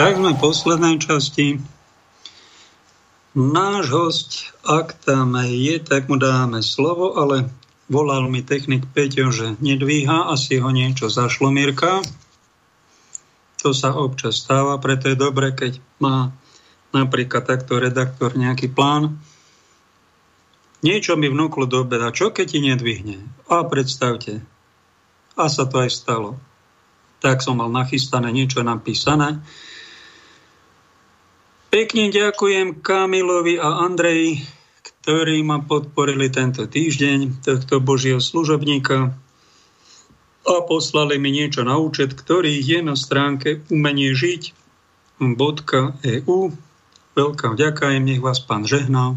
Tak sme v poslednej časti. Náš host, ak tam je, tak mu dáme slovo, ale volal mi technik Peťo, že nedvíha, asi ho niečo zašlo, Mirka. To sa občas stáva, preto je dobre, keď má napríklad takto redaktor nejaký plán. Niečo mi vnúklo do obeda, čo keď ti nedvihne? A predstavte, a sa to aj stalo. Tak som mal nachystané, niečo napísané. Pekne ďakujem Kamilovi a Andreji, ktorí ma podporili tento týždeň, tohto Božieho služobníka, a poslali mi niečo na účet, ktorý je na stránke umenie žiť bodka e u. Veľká vďaka im, nech vás Pán žehná.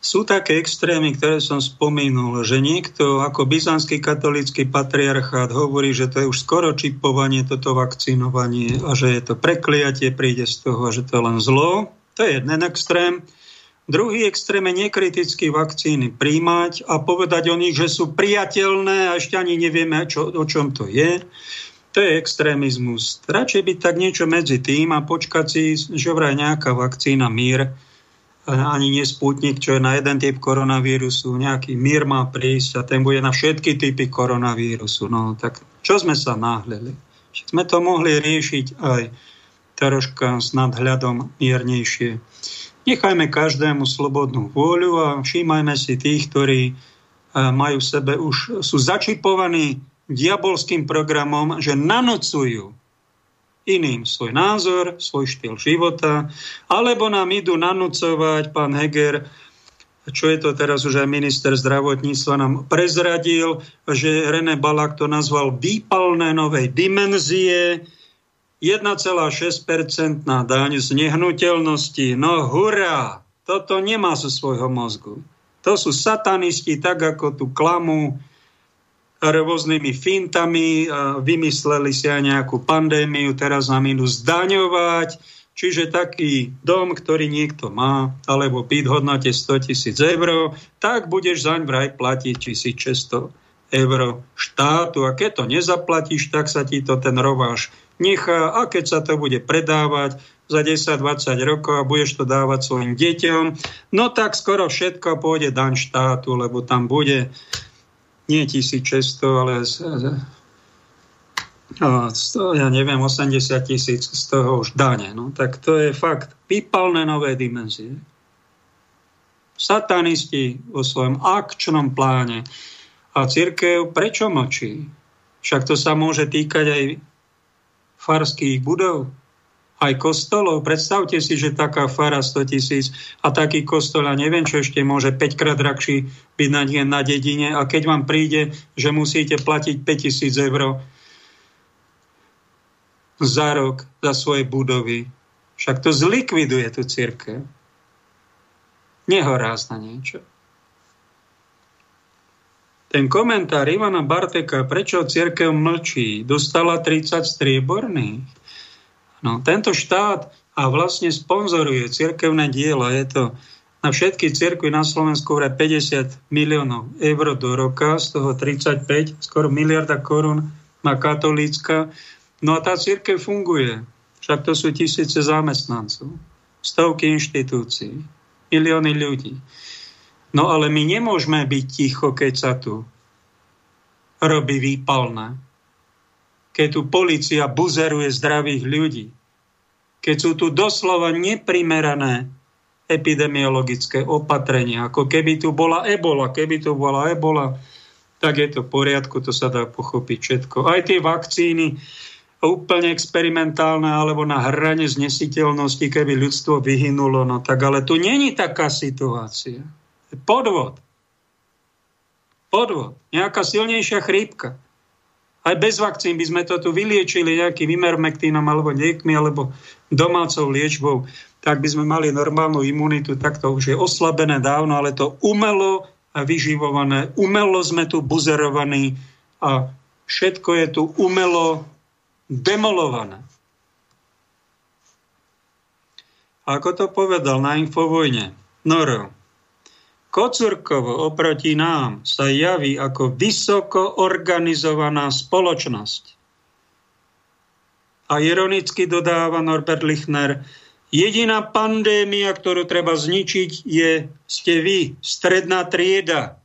Sú také extrémy, ktoré som spomínul, že niekto ako byzantský katolícky patriarchát hovorí, že to je už skoro čipovanie, toto vakcinovanie, a že je to prekliatie, príde z toho, že to je len zlo. To je jeden extrém. Druhý extrém je nekriticky vakcíny príjmať a povedať o nich, že sú priateľné, a ešte ani nevieme, čo, o čom to je. to je extrémizmus. Radšej byť tak niečo medzi tým a počkať si, že vraj nejaká vakcína Mír, ani nie Sputnik, čo je na jeden typ koronavírusu, nejaký Mír má prísť a ten bude na všetky typy koronavírusu. No tak čo sme sa náhľali? Sme to mohli riešiť aj troška s nadhľadom miernejšie. Nechajme každému slobodnú vôľu a všímajme si tých, ktorí majú v sebe už, sú začipovaní diabolským programom, že nanocujú iným svoj názor, svoj štýl života, alebo nám idú nanúcovať, pán Heger, čo je to teraz už aj minister zdravotníctva nám prezradil, že René Balák to nazval výpalné novej dimenzie, jedna celá šesť percent na daň z nehnuteľnosti. No hurá! Toto nemá zo svojho mozgu. To sú satanisti, tak ako tu klamu rôznymi fintami, vymysleli si aj nejakú pandémiu, teraz nám idú zdaňovať, čiže taký dom, ktorý niekto má, alebo byt v hodnote sto tisíc eur, tak budeš zaň vraj platiť tisícšesťsto eur štátu a keď to nezaplatíš, tak sa ti to ten rováš nechá a keď sa to bude predávať za desať dvadsať rokov a budeš to dávať svojim deťom, no tak skoro všetko pôjde daň štátu, lebo tam bude nie tisícšesťsto, ale ja neviem, osemdesiat tisíc z toho už dane. No, tak to je fakt výpalné nové dimenzie. Satanisti vo svojom akčnom pláne. A cirkev prečo mlčí? Však to sa môže týkať aj farských budov, aj kostolov. Predstavte si, že taká fara sto tisíc a taký kostol, a neviem, čo ešte môže päťkrát drahší byť na, na dedine. A keď vám príde, že musíte platiť päťtisíc eur za rok za svoje budovy, však to zlikviduje tú cirkev. Nehorázne niečo. Ten komentár Ivana Barteka, prečo cirkev mlčí, dostala tridsať strieborných. No, tento štát a vlastne sponzoruje cirkevné diela. Je to na všetky cirkvi na Slovensku vraj päťdesiat miliónov eur do roka, z toho tridsaťpäť, skoro miliarda korún má katolícka. No a tá cirkev funguje. Však to sú tisíce zamestnancov, stovky inštitúcií, milióny ľudí. No ale my nemôžeme byť ticho, keď sa tu robí výpalné. Keď tu polícia buzeruje zdravých ľudí. Keď sú tu doslova neprimerané epidemiologické opatrenia. Ako keby tu bola ebola. Keby tu bola ebola, tak je to v poriadku, to sa dá pochopiť všetko. Aj tie vakcíny úplne experimentálne alebo na hrane znesiteľnosti, keby ľudstvo vyhynulo. No tak ale tu není taká situácia. Podvod. Podvod. Nejaká silnejšia chrípka. Aj bez vakcín by sme to tu vyliečili nejakým ivermektínom alebo niekmi, alebo domácou liečbou. Tak by sme mali normálnu imunitu, tak to už je oslabené dávno, ale to umelo a vyživované. Umelo sme tu buzerovaní a všetko je tu umelo demolované. A ako to povedal na Infovojne Noro, Kocúrkovo oproti nám sa javí ako vysoko organizovaná spoločnosť. A ironicky dodáva Norbert Lichner, jediná pandémia, ktorú treba zničiť, je ste vy, stredná trieda.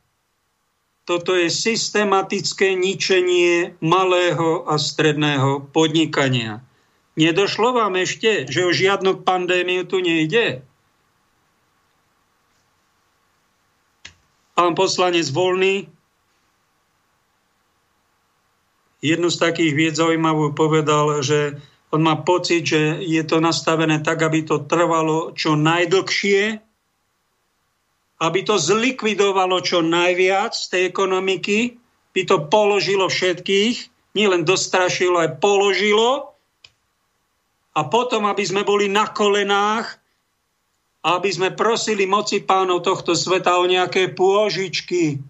Toto je systematické ničenie malého a stredného podnikania. Nedošlo vám ešte, že o žiadnu pandémiu tu nejde? Pán poslanec Voľný jednu z takých vied zaujímavú povedal, že on má pocit, že je to nastavené tak, aby to trvalo čo najdlhšie, aby to zlikvidovalo čo najviac z tej ekonomiky, by to položilo všetkých, nielen dostrašilo, aj položilo, a potom, aby sme boli na kolenách, aby sme prosili moci pánov tohto sveta o nejaké pôžičky,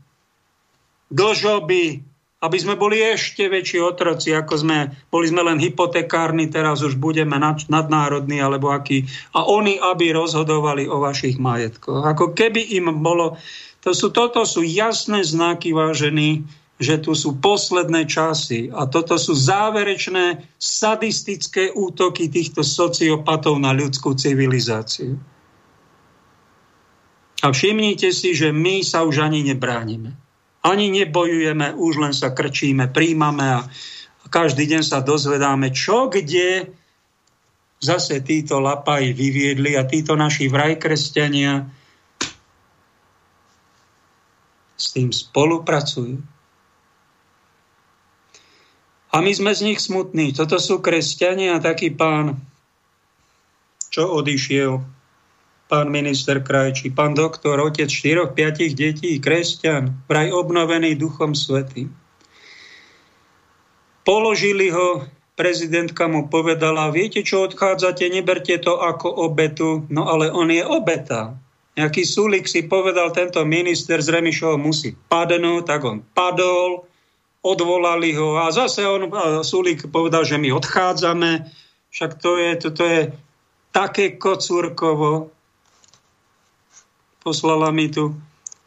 dlžoby, aby sme boli ešte väčší otroci, ako sme, boli sme len hypotekárni, teraz už budeme nadnárodní, alebo aký, a oni, aby rozhodovali o vašich majetkoch. Ako keby im bolo, to sú, toto sú jasné znaky, vážení, že tu sú posledné časy a toto sú záverečné sadistické útoky týchto sociopatov na ľudskú civilizáciu. A všimnite si, že my sa už ani nebránime. Ani nebojujeme, už len sa krčíme, príjmame a každý deň sa dozvedáme, čo kde zase títo lapaji vyviedli a títo naši vrajkresťania s tým spolupracujú. A my sme z nich smutní. Toto sú kresťania a taký pán, čo odišiel, pán minister Krajčí, pán doktor, otec štyroch, piatich detí, kresťan, vraj obnovený Duchom Svätým. Položili ho, prezidentka mu povedala, viete, čo odchádzate, neberte to ako obetu, no ale on je obeta. Nejaký Sulík si povedal, tento minister z Remišoho musí padnúť, tak on padol, odvolali ho a zase on, Sulík povedal, že my odchádzame. Však to je, to, to je také kocúrkovo. Poslala mi tu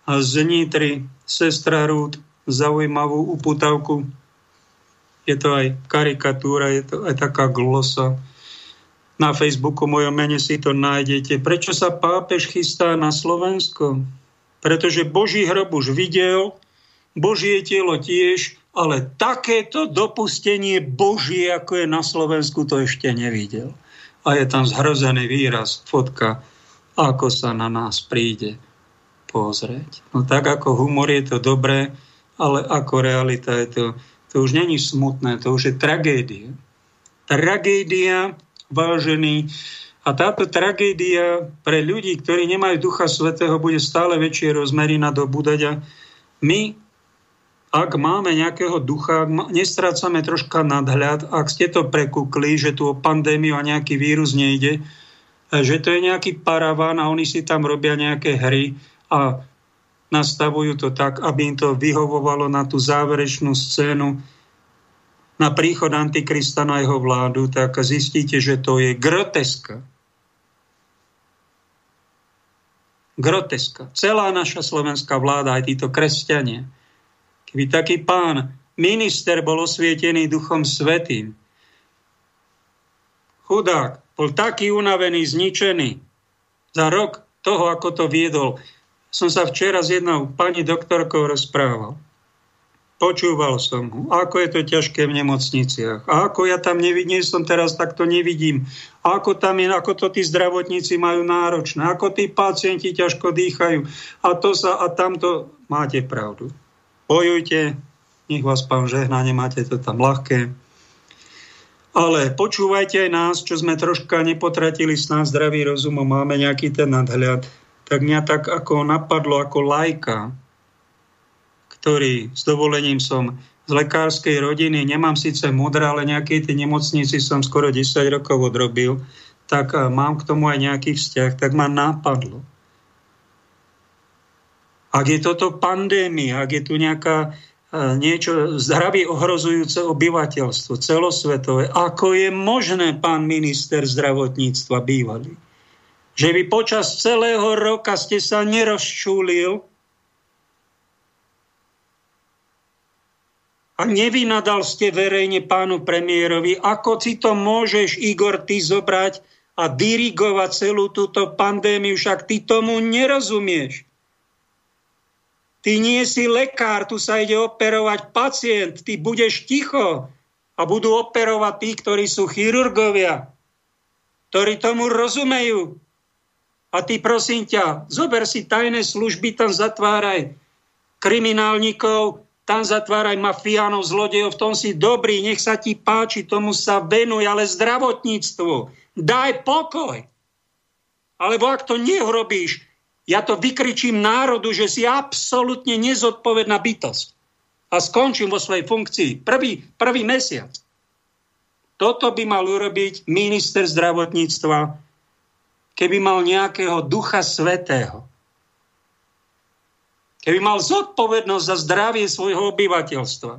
z Nitry sestra Rúd zaujímavú uputavku. Je to aj karikatúra, je to aj taká glosa. Na Facebooku mojom mene si to nájdete. Prečo sa pápež chystá na Slovensko? Pretože Boží hrob už videl, Božie telo tiež, ale takéto dopustenie Božie, ako je na Slovensku, to ešte nevidel. A je tam zhrozený výraz, fotka, ako sa na nás príde pozrieť. No tak ako humor je to dobré, ale ako realita je to, to už není smutné, to už je tragédia. Tragédia, vážený, a táto tragédia pre ľudí, ktorí nemajú Ducha Svätého, bude stále väčšie rozmery nadobúdať a my, ak máme nejakého ducha, nestrácame troška nadhľad, ak ste to prekukli, že tu o pandémiu a nejaký vírus nejde, že to je nejaký paraván a oni si tam robia nejaké hry a nastavujú to tak, aby im to vyhovovalo na tú záverečnú scénu, na príchod Antikrista na jeho vládu, tak zistíte, že to je groteska. Groteska. Celá naša slovenská vláda, aj títo kresťania. Keby taký pán minister bol osvietený Duchom Svätým, chudák, bol taký unavený, zničený za rok toho, ako to viedol. Som sa včera s jednou pani doktorkou rozprával. Počúval som ho, ako je to ťažké v nemocniciach. A ako ja tam nevidím, som teraz takto nevidím. A ako tam je, ako to tí zdravotníci majú náročné. Ako tí pacienti ťažko dýchajú. A to sa, a tamto máte pravdu. Bojujte, nech vás Pán žehná, nemáte to tam ľahké. Ale počúvajte aj nás, čo sme troška nepotratili s nás zdravý rozum a máme nejaký ten nadhľad. Tak mňa tak ako napadlo, ako laika, ktorý s dovolením som z lekárskej rodiny, nemám síce múdra, ale nejakej tej nemocnici som skoro desať rokov odrobil, tak mám k tomu aj nejaký vzťah, tak ma napadlo. Ak je toto pandémia, ak je tu nejaká niečo zdravie ohrozujúce obyvateľstvo celosvetové, ako je možné, pán minister zdravotníctva bývalý, že vy počas celého roka ste sa nerozčúlil a nevynadal ste verejne pánu premiérovi, ako si to môžeš, Igor, ty zobrať a dirigovať celú túto pandémiu, však ty tomu nerozumieš. Ty nie si lekár, tu sa ide operovať pacient, ty budeš ticho a budú operovať tí, ktorí sú chirurgovia, ktorí tomu rozumejú. A ty, prosím ťa, zober si tajné služby, tam zatváraj kriminálnikov, tam zatváraj mafiánov, zlodejov, v tom si dobrý, nech sa ti páči, tomu sa venuj, ale zdravotníctvu daj pokoj. Alebo ak to neurobíš, ja to vykričím národu, že si absolútne nezodpovedná bytosť. A skončím vo svojej funkcii. Prvý, prvý mesiac. Toto by mal urobiť minister zdravotníctva, keby mal nejakého Ducha Svätého. Keby mal zodpovednosť za zdravie svojho obyvateľstva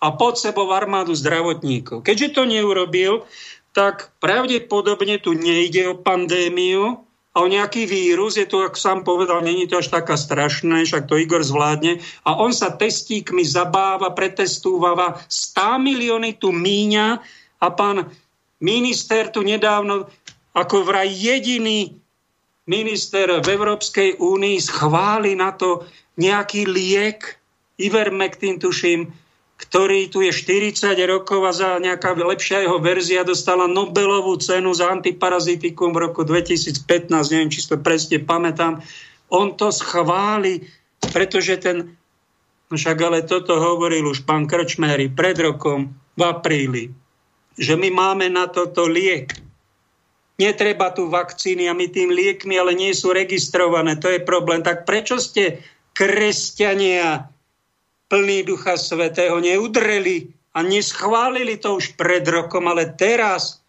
a pod sebou armádu zdravotníkov. Keďže to neurobil, tak pravdepodobne tu nejde o pandémiu, a o nejaký vírus, je to, ako sám povedal, není to až taká strašné, však to Igor zvládne. A on sa testíkmi zabáva, pretestúvava, sto milióny tu míňa a pán minister tu nedávno ako vraj jediný minister v Európskej únii schváli na to nejaký liek, Ivermectin tuším, ktorý tu je štyridsať rokov a za nejaká lepšia jeho verzia dostala Nobelovú cenu za antiparazitikum v roku dvetisícpätnásť, neviem, či to presne pamätám. On to schváli, pretože ten, však ale toto hovoril už pán Krčméry pred rokom v apríli, že my máme na toto liek. Netreba tu vakcíny a my tým liekmi, ale nie sú registrované, to je problém. Tak prečo ste kresťania plný Ducha Svätého neudreli a neschválili to už pred rokom, ale teraz,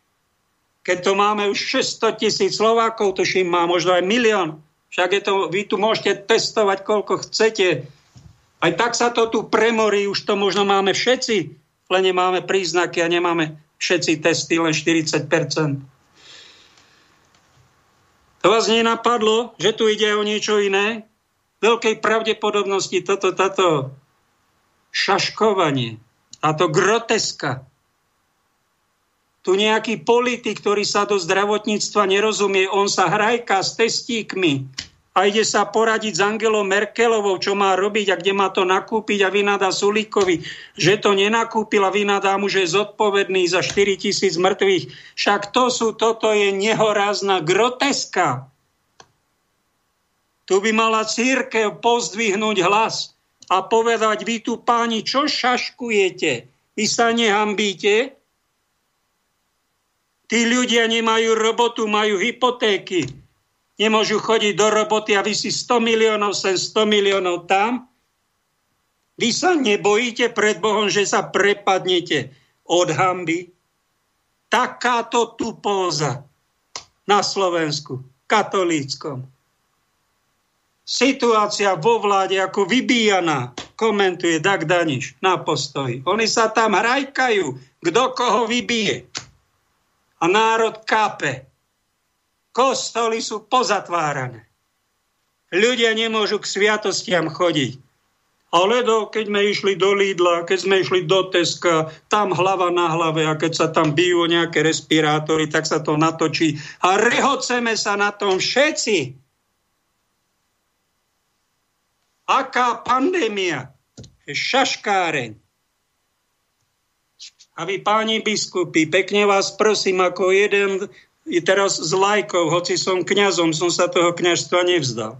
keď to máme už šesťsto tisíc Slovákov, tuším má možno aj milión, však je to, vy tu môžete testovať, koľko chcete. Aj tak sa to tu premorí, už to možno máme všetci, len nemáme príznaky a nemáme všetci testy, len štyridsať percent. To vás nenapadlo, že tu ide o niečo iné? Veľkej pravdepodobnosti toto, táto šaškovanie, táto groteska. Tu nejaký politik, ktorý sa do zdravotníctva nerozumie, on sa hrajká s testíkmi a ide sa poradiť s Angelou Merkelovou, čo má robiť a kde má to nakúpiť a vynadá Sulíkovi, že to nenakúpil a vynadá mu, že je zodpovedný za štyritisíc mŕtvych. Však to sú, toto je nehorázna groteska. Tu by mala cirkev pozdvihnúť hlas a povedať, vy tu páni, čo šaškujete? Vy sa nehambíte? Tí ľudia nemajú robotu, majú hypotéky. Nemôžu chodiť do roboty a vy si sto miliónov sem, sto miliónov tam. Vy sa nebojíte pred Bohom, že sa prepadnete od hamby? Takáto tupóza na Slovensku, katolíckom. Situácia vo vláde ako vybíjaná, komentuje Dag Daniš na Postoji. Oni sa tam hrajkajú, kto koho vybije. A národ kápe. Kostoly sú pozatvárané. Ľudia nemôžu k sviatostiam chodiť. Ale do, keď sme išli do Lidla, keď sme išli do Teska, tam hlava na hlave a keď sa tam bijú nejaké respirátory, tak sa to natočí. A rehoceme sa na tom všetci. Aká pandémia? Šaškáreň. A vy, páni biskupy, pekne vás prosím, ako jeden teraz z lajkov, hoci som kňazom, som sa toho kňazstva nevzdal.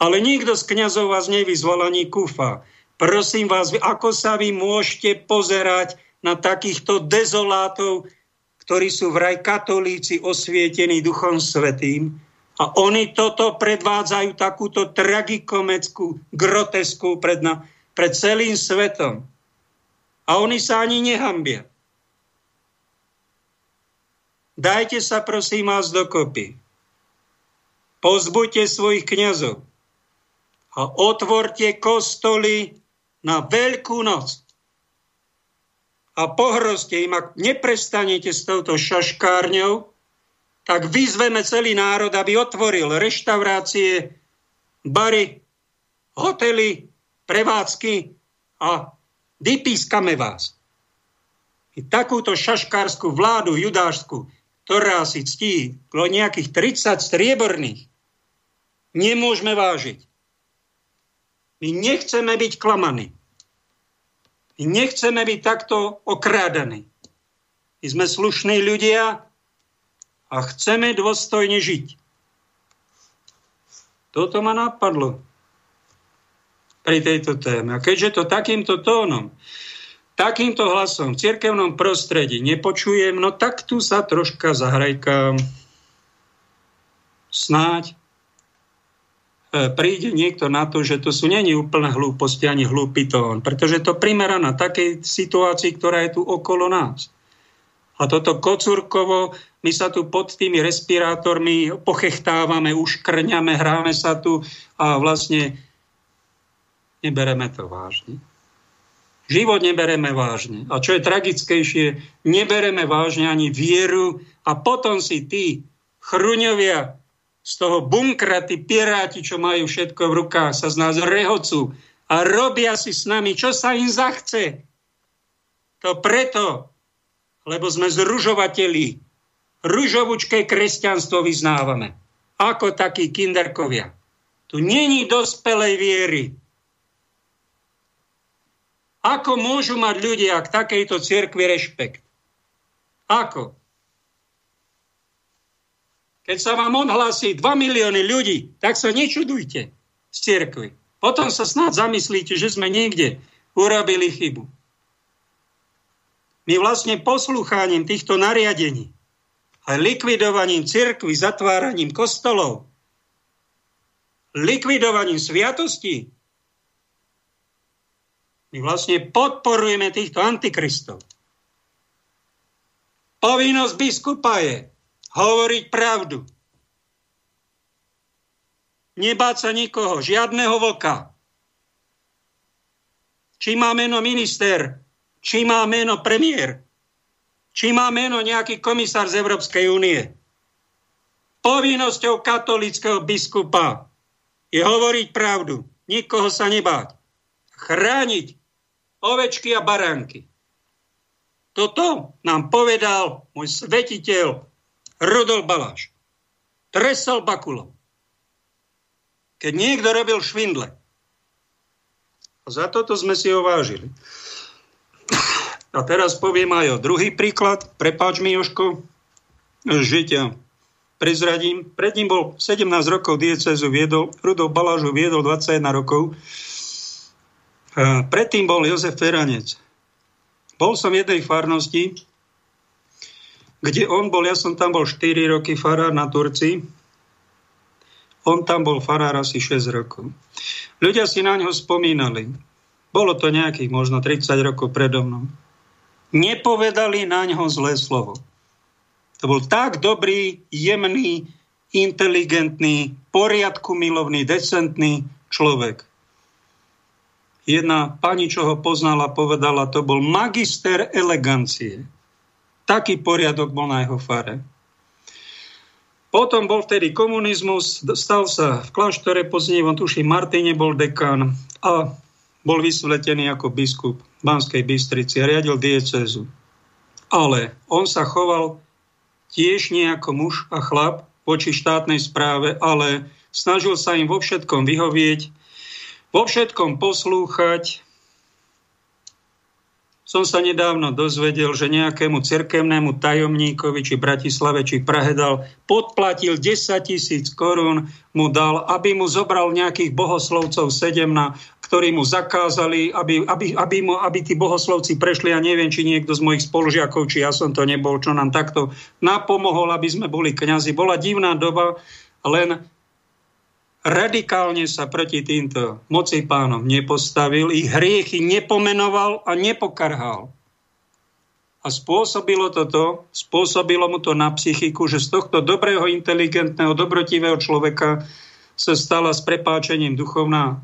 Ale nikto z kňazov vás nevyzval ani kúfa. Prosím vás, ako sa vy môžete pozerať na takýchto dezolátov, ktorí sú vraj katolíci osvietení Duchom Svätým, a oni toto predvádzajú, takúto tragikomeckú grotesku pred, na, pred celým svetom. A oni sa ani nehambia. Dajte sa, prosím vás, dokopy. Pozbuďte svojich kňazov a otvorte kostoly na Veľkú noc. A pohrozte im, ak neprestanete s touto šaškárňou, tak vyzveme celý národ, aby otvoril reštaurácie, bary, hotely, prevádzky a vypískame vás. I takúto šaškárskú vládu judášsku, ktorá si ctí nejakých tridsať strieborných, nemôžeme vážiť. My nechceme byť klamaní. My nechceme byť takto okrádaní. My sme slušní ľudia, a chceme dôstojne žiť. Toto ma napadlo pri tejto téme. A keďže to takýmto tónom, takýmto hlasom v cirkevnom prostredí nepočujem, no tak tu sa troška zahrajkám. Snáď príde niekto na to, že to sú není úplná hlúposti ani hlúpy tón, pretože to primeraná takej situácii, ktorá je tu okolo nás. A toto kocúrkovo, my sa tu pod tými respirátormi pochechtávame, uškrňame, hráme sa tu a vlastne nebereme to vážne. Život nebereme vážne. A čo je tragickejšie, nebereme vážne ani vieru. A potom si tí chruňovia z toho bunkra, tí piráti, čo majú všetko v rukách, sa z nás rehocú a robia si s nami, čo sa im zachce. To preto, lebo sme zružovateli. Ružovučké kresťanstvo vyznávame. Ako takí kinderkovia. Tu není dospelej viery. Ako môžu mať ľudia k takejto cirkvi rešpekt? Ako? Keď sa vám odhlási dva milióny ľudí, tak sa nečudujte z cirkvi. Potom sa snáď zamyslíte, že sme niekde urobili chybu. My vlastne poslúchaním týchto nariadení a likvidovaním cirkvi, zatváraním kostolov, likvidovaním sviatostí, my vlastne podporujeme týchto antikristov. Povinnosť biskupa je hovoriť pravdu. Nebáť sa nikoho, žiadneho vlka. Či má meno minister, či má meno premiér, či má meno nejaký komisár z Európskej únie. Povinnosťou katolického biskupa je hovoriť pravdu, nikoho sa nebáť, chrániť ovečky a baránky. Toto nám povedal môj svetiteľ Rudolf Baláš. Tresol bakulom, keď niekto robil švindle. A za toto sme si ho vážili. A teraz poviem aj o druhý príklad. Prepáč mi, Jožko, že ťa prezradím. Pred ním bol sedemnásť rokov diecézu viedol, Rudolf Balážu viedol dvadsaťjeden rokov. A predtým bol Jozef Feranec. Bol som v jednej farnosti, kde on bol, ja som tam bol štyri roky farár na Turci. On tam bol farár asi šesť rokov. Ľudia si na ňo spomínali. Bolo to nejakých možno tridsať rokov predo mnou. Nepovedali na ňo zlé slovo. To bol tak dobrý, jemný, inteligentný, poriadku milovný, decentný človek. Jedna pani, čo ho poznala, povedala, to bol magister elegancie. Taký poriadok bol na jeho fare. Potom bol vtedy komunizmus, stal sa v kláštore, pozdne, on tuším, Martine bol dekán a bol vysvetený ako biskup Banskej Bystrici a riadil diecézu. Ale on sa choval tiež nie ako muž a chlap voči štátnej správe, ale snažil sa im vo všetkom vyhovieť, vo všetkom poslúchať. Som sa nedávno dozvedel, že nejakému cirkevnému tajomníkovi či Bratislave, či Prahe dal, podplatil desať tisíc korún, mu dal, aby mu zobral nejakých bohoslovcov sedemna, ktorí mu zakázali, aby, aby, aby, mu, aby tí bohoslovci prešli. Ja neviem, či niekto z mojich spolužiakov, či ja som to nebol, čo nám takto napomohol, aby sme boli kňazi. Bola divná doba, len radikálne sa proti týmto moci pánom nepostavil, ich hriechy nepomenoval a nepokarhal. A spôsobilo to to, spôsobilo mu to na psychiku, že z tohto dobrého, inteligentného, dobrotivého človeka sa stala s prepáčením duchovná.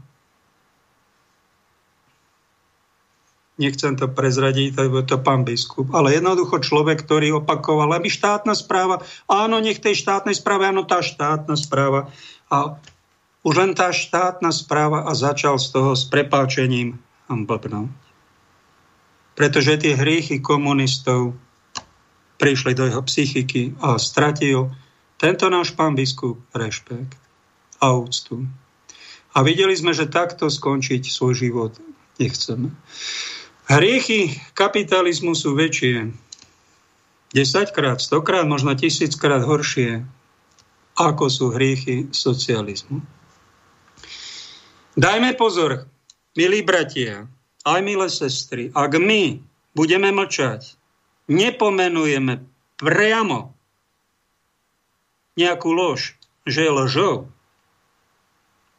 Nechcem to prezradiť, to je to pán biskup, ale jednoducho človek, ktorý opakoval, aby štátna správa, áno, nech tej štátnej správe, áno, tá štátna správa. A už len tá štátna správa a začal z toho s prepáčením blbnúť. Pretože tie hriechy komunistov prišli do jeho psychiky a stratil tento náš pán biskup rešpekt a úctu. A videli sme, že takto skončiť svoj život nechceme. Hriechy kapitalizmu sú väčšie. Desaťkrát, stokrát, možno tisíckrát horšie, ako sú hriechy socializmu. Dajme pozor, milí bratia, aj milé sestry, ak my budeme mlčať, nepomenujeme priamo nejakú lož, že je ložou,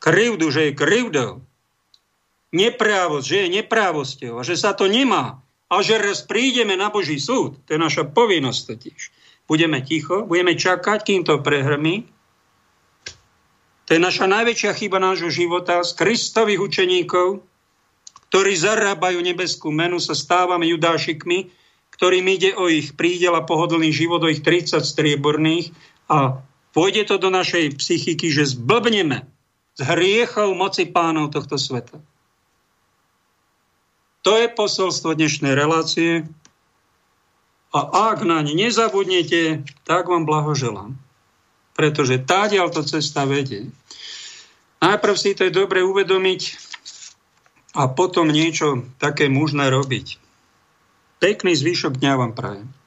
krivdu, že je krivdou, neprávosť, že je neprávosťou a že sa to nemá a že raz prídeme na Boží súd, to je naša povinnosť totiž. Budeme ticho, budeme čakať, kým to prehrmí. To je naša najväčšia chyba nášho života. Z Kristových učeníkov, ktorí zarábajú nebeskú menu, sa stávame judášikmi, ktorým ide o ich prídel a pohodlný život, o ich tridsať strieborných a Pôjde to do našej psychiky, že zblbneme z hriechov moci pánov tohto sveta. To je posolstvo dnešnej relácie. A ak naň nezabudnete, tak vám blahoželám. Pretože tádiaľto cesta vedie. Najprv si to je dobre uvedomiť a potom niečo také možné robiť. Pekný zvyšok dňa vám prajem.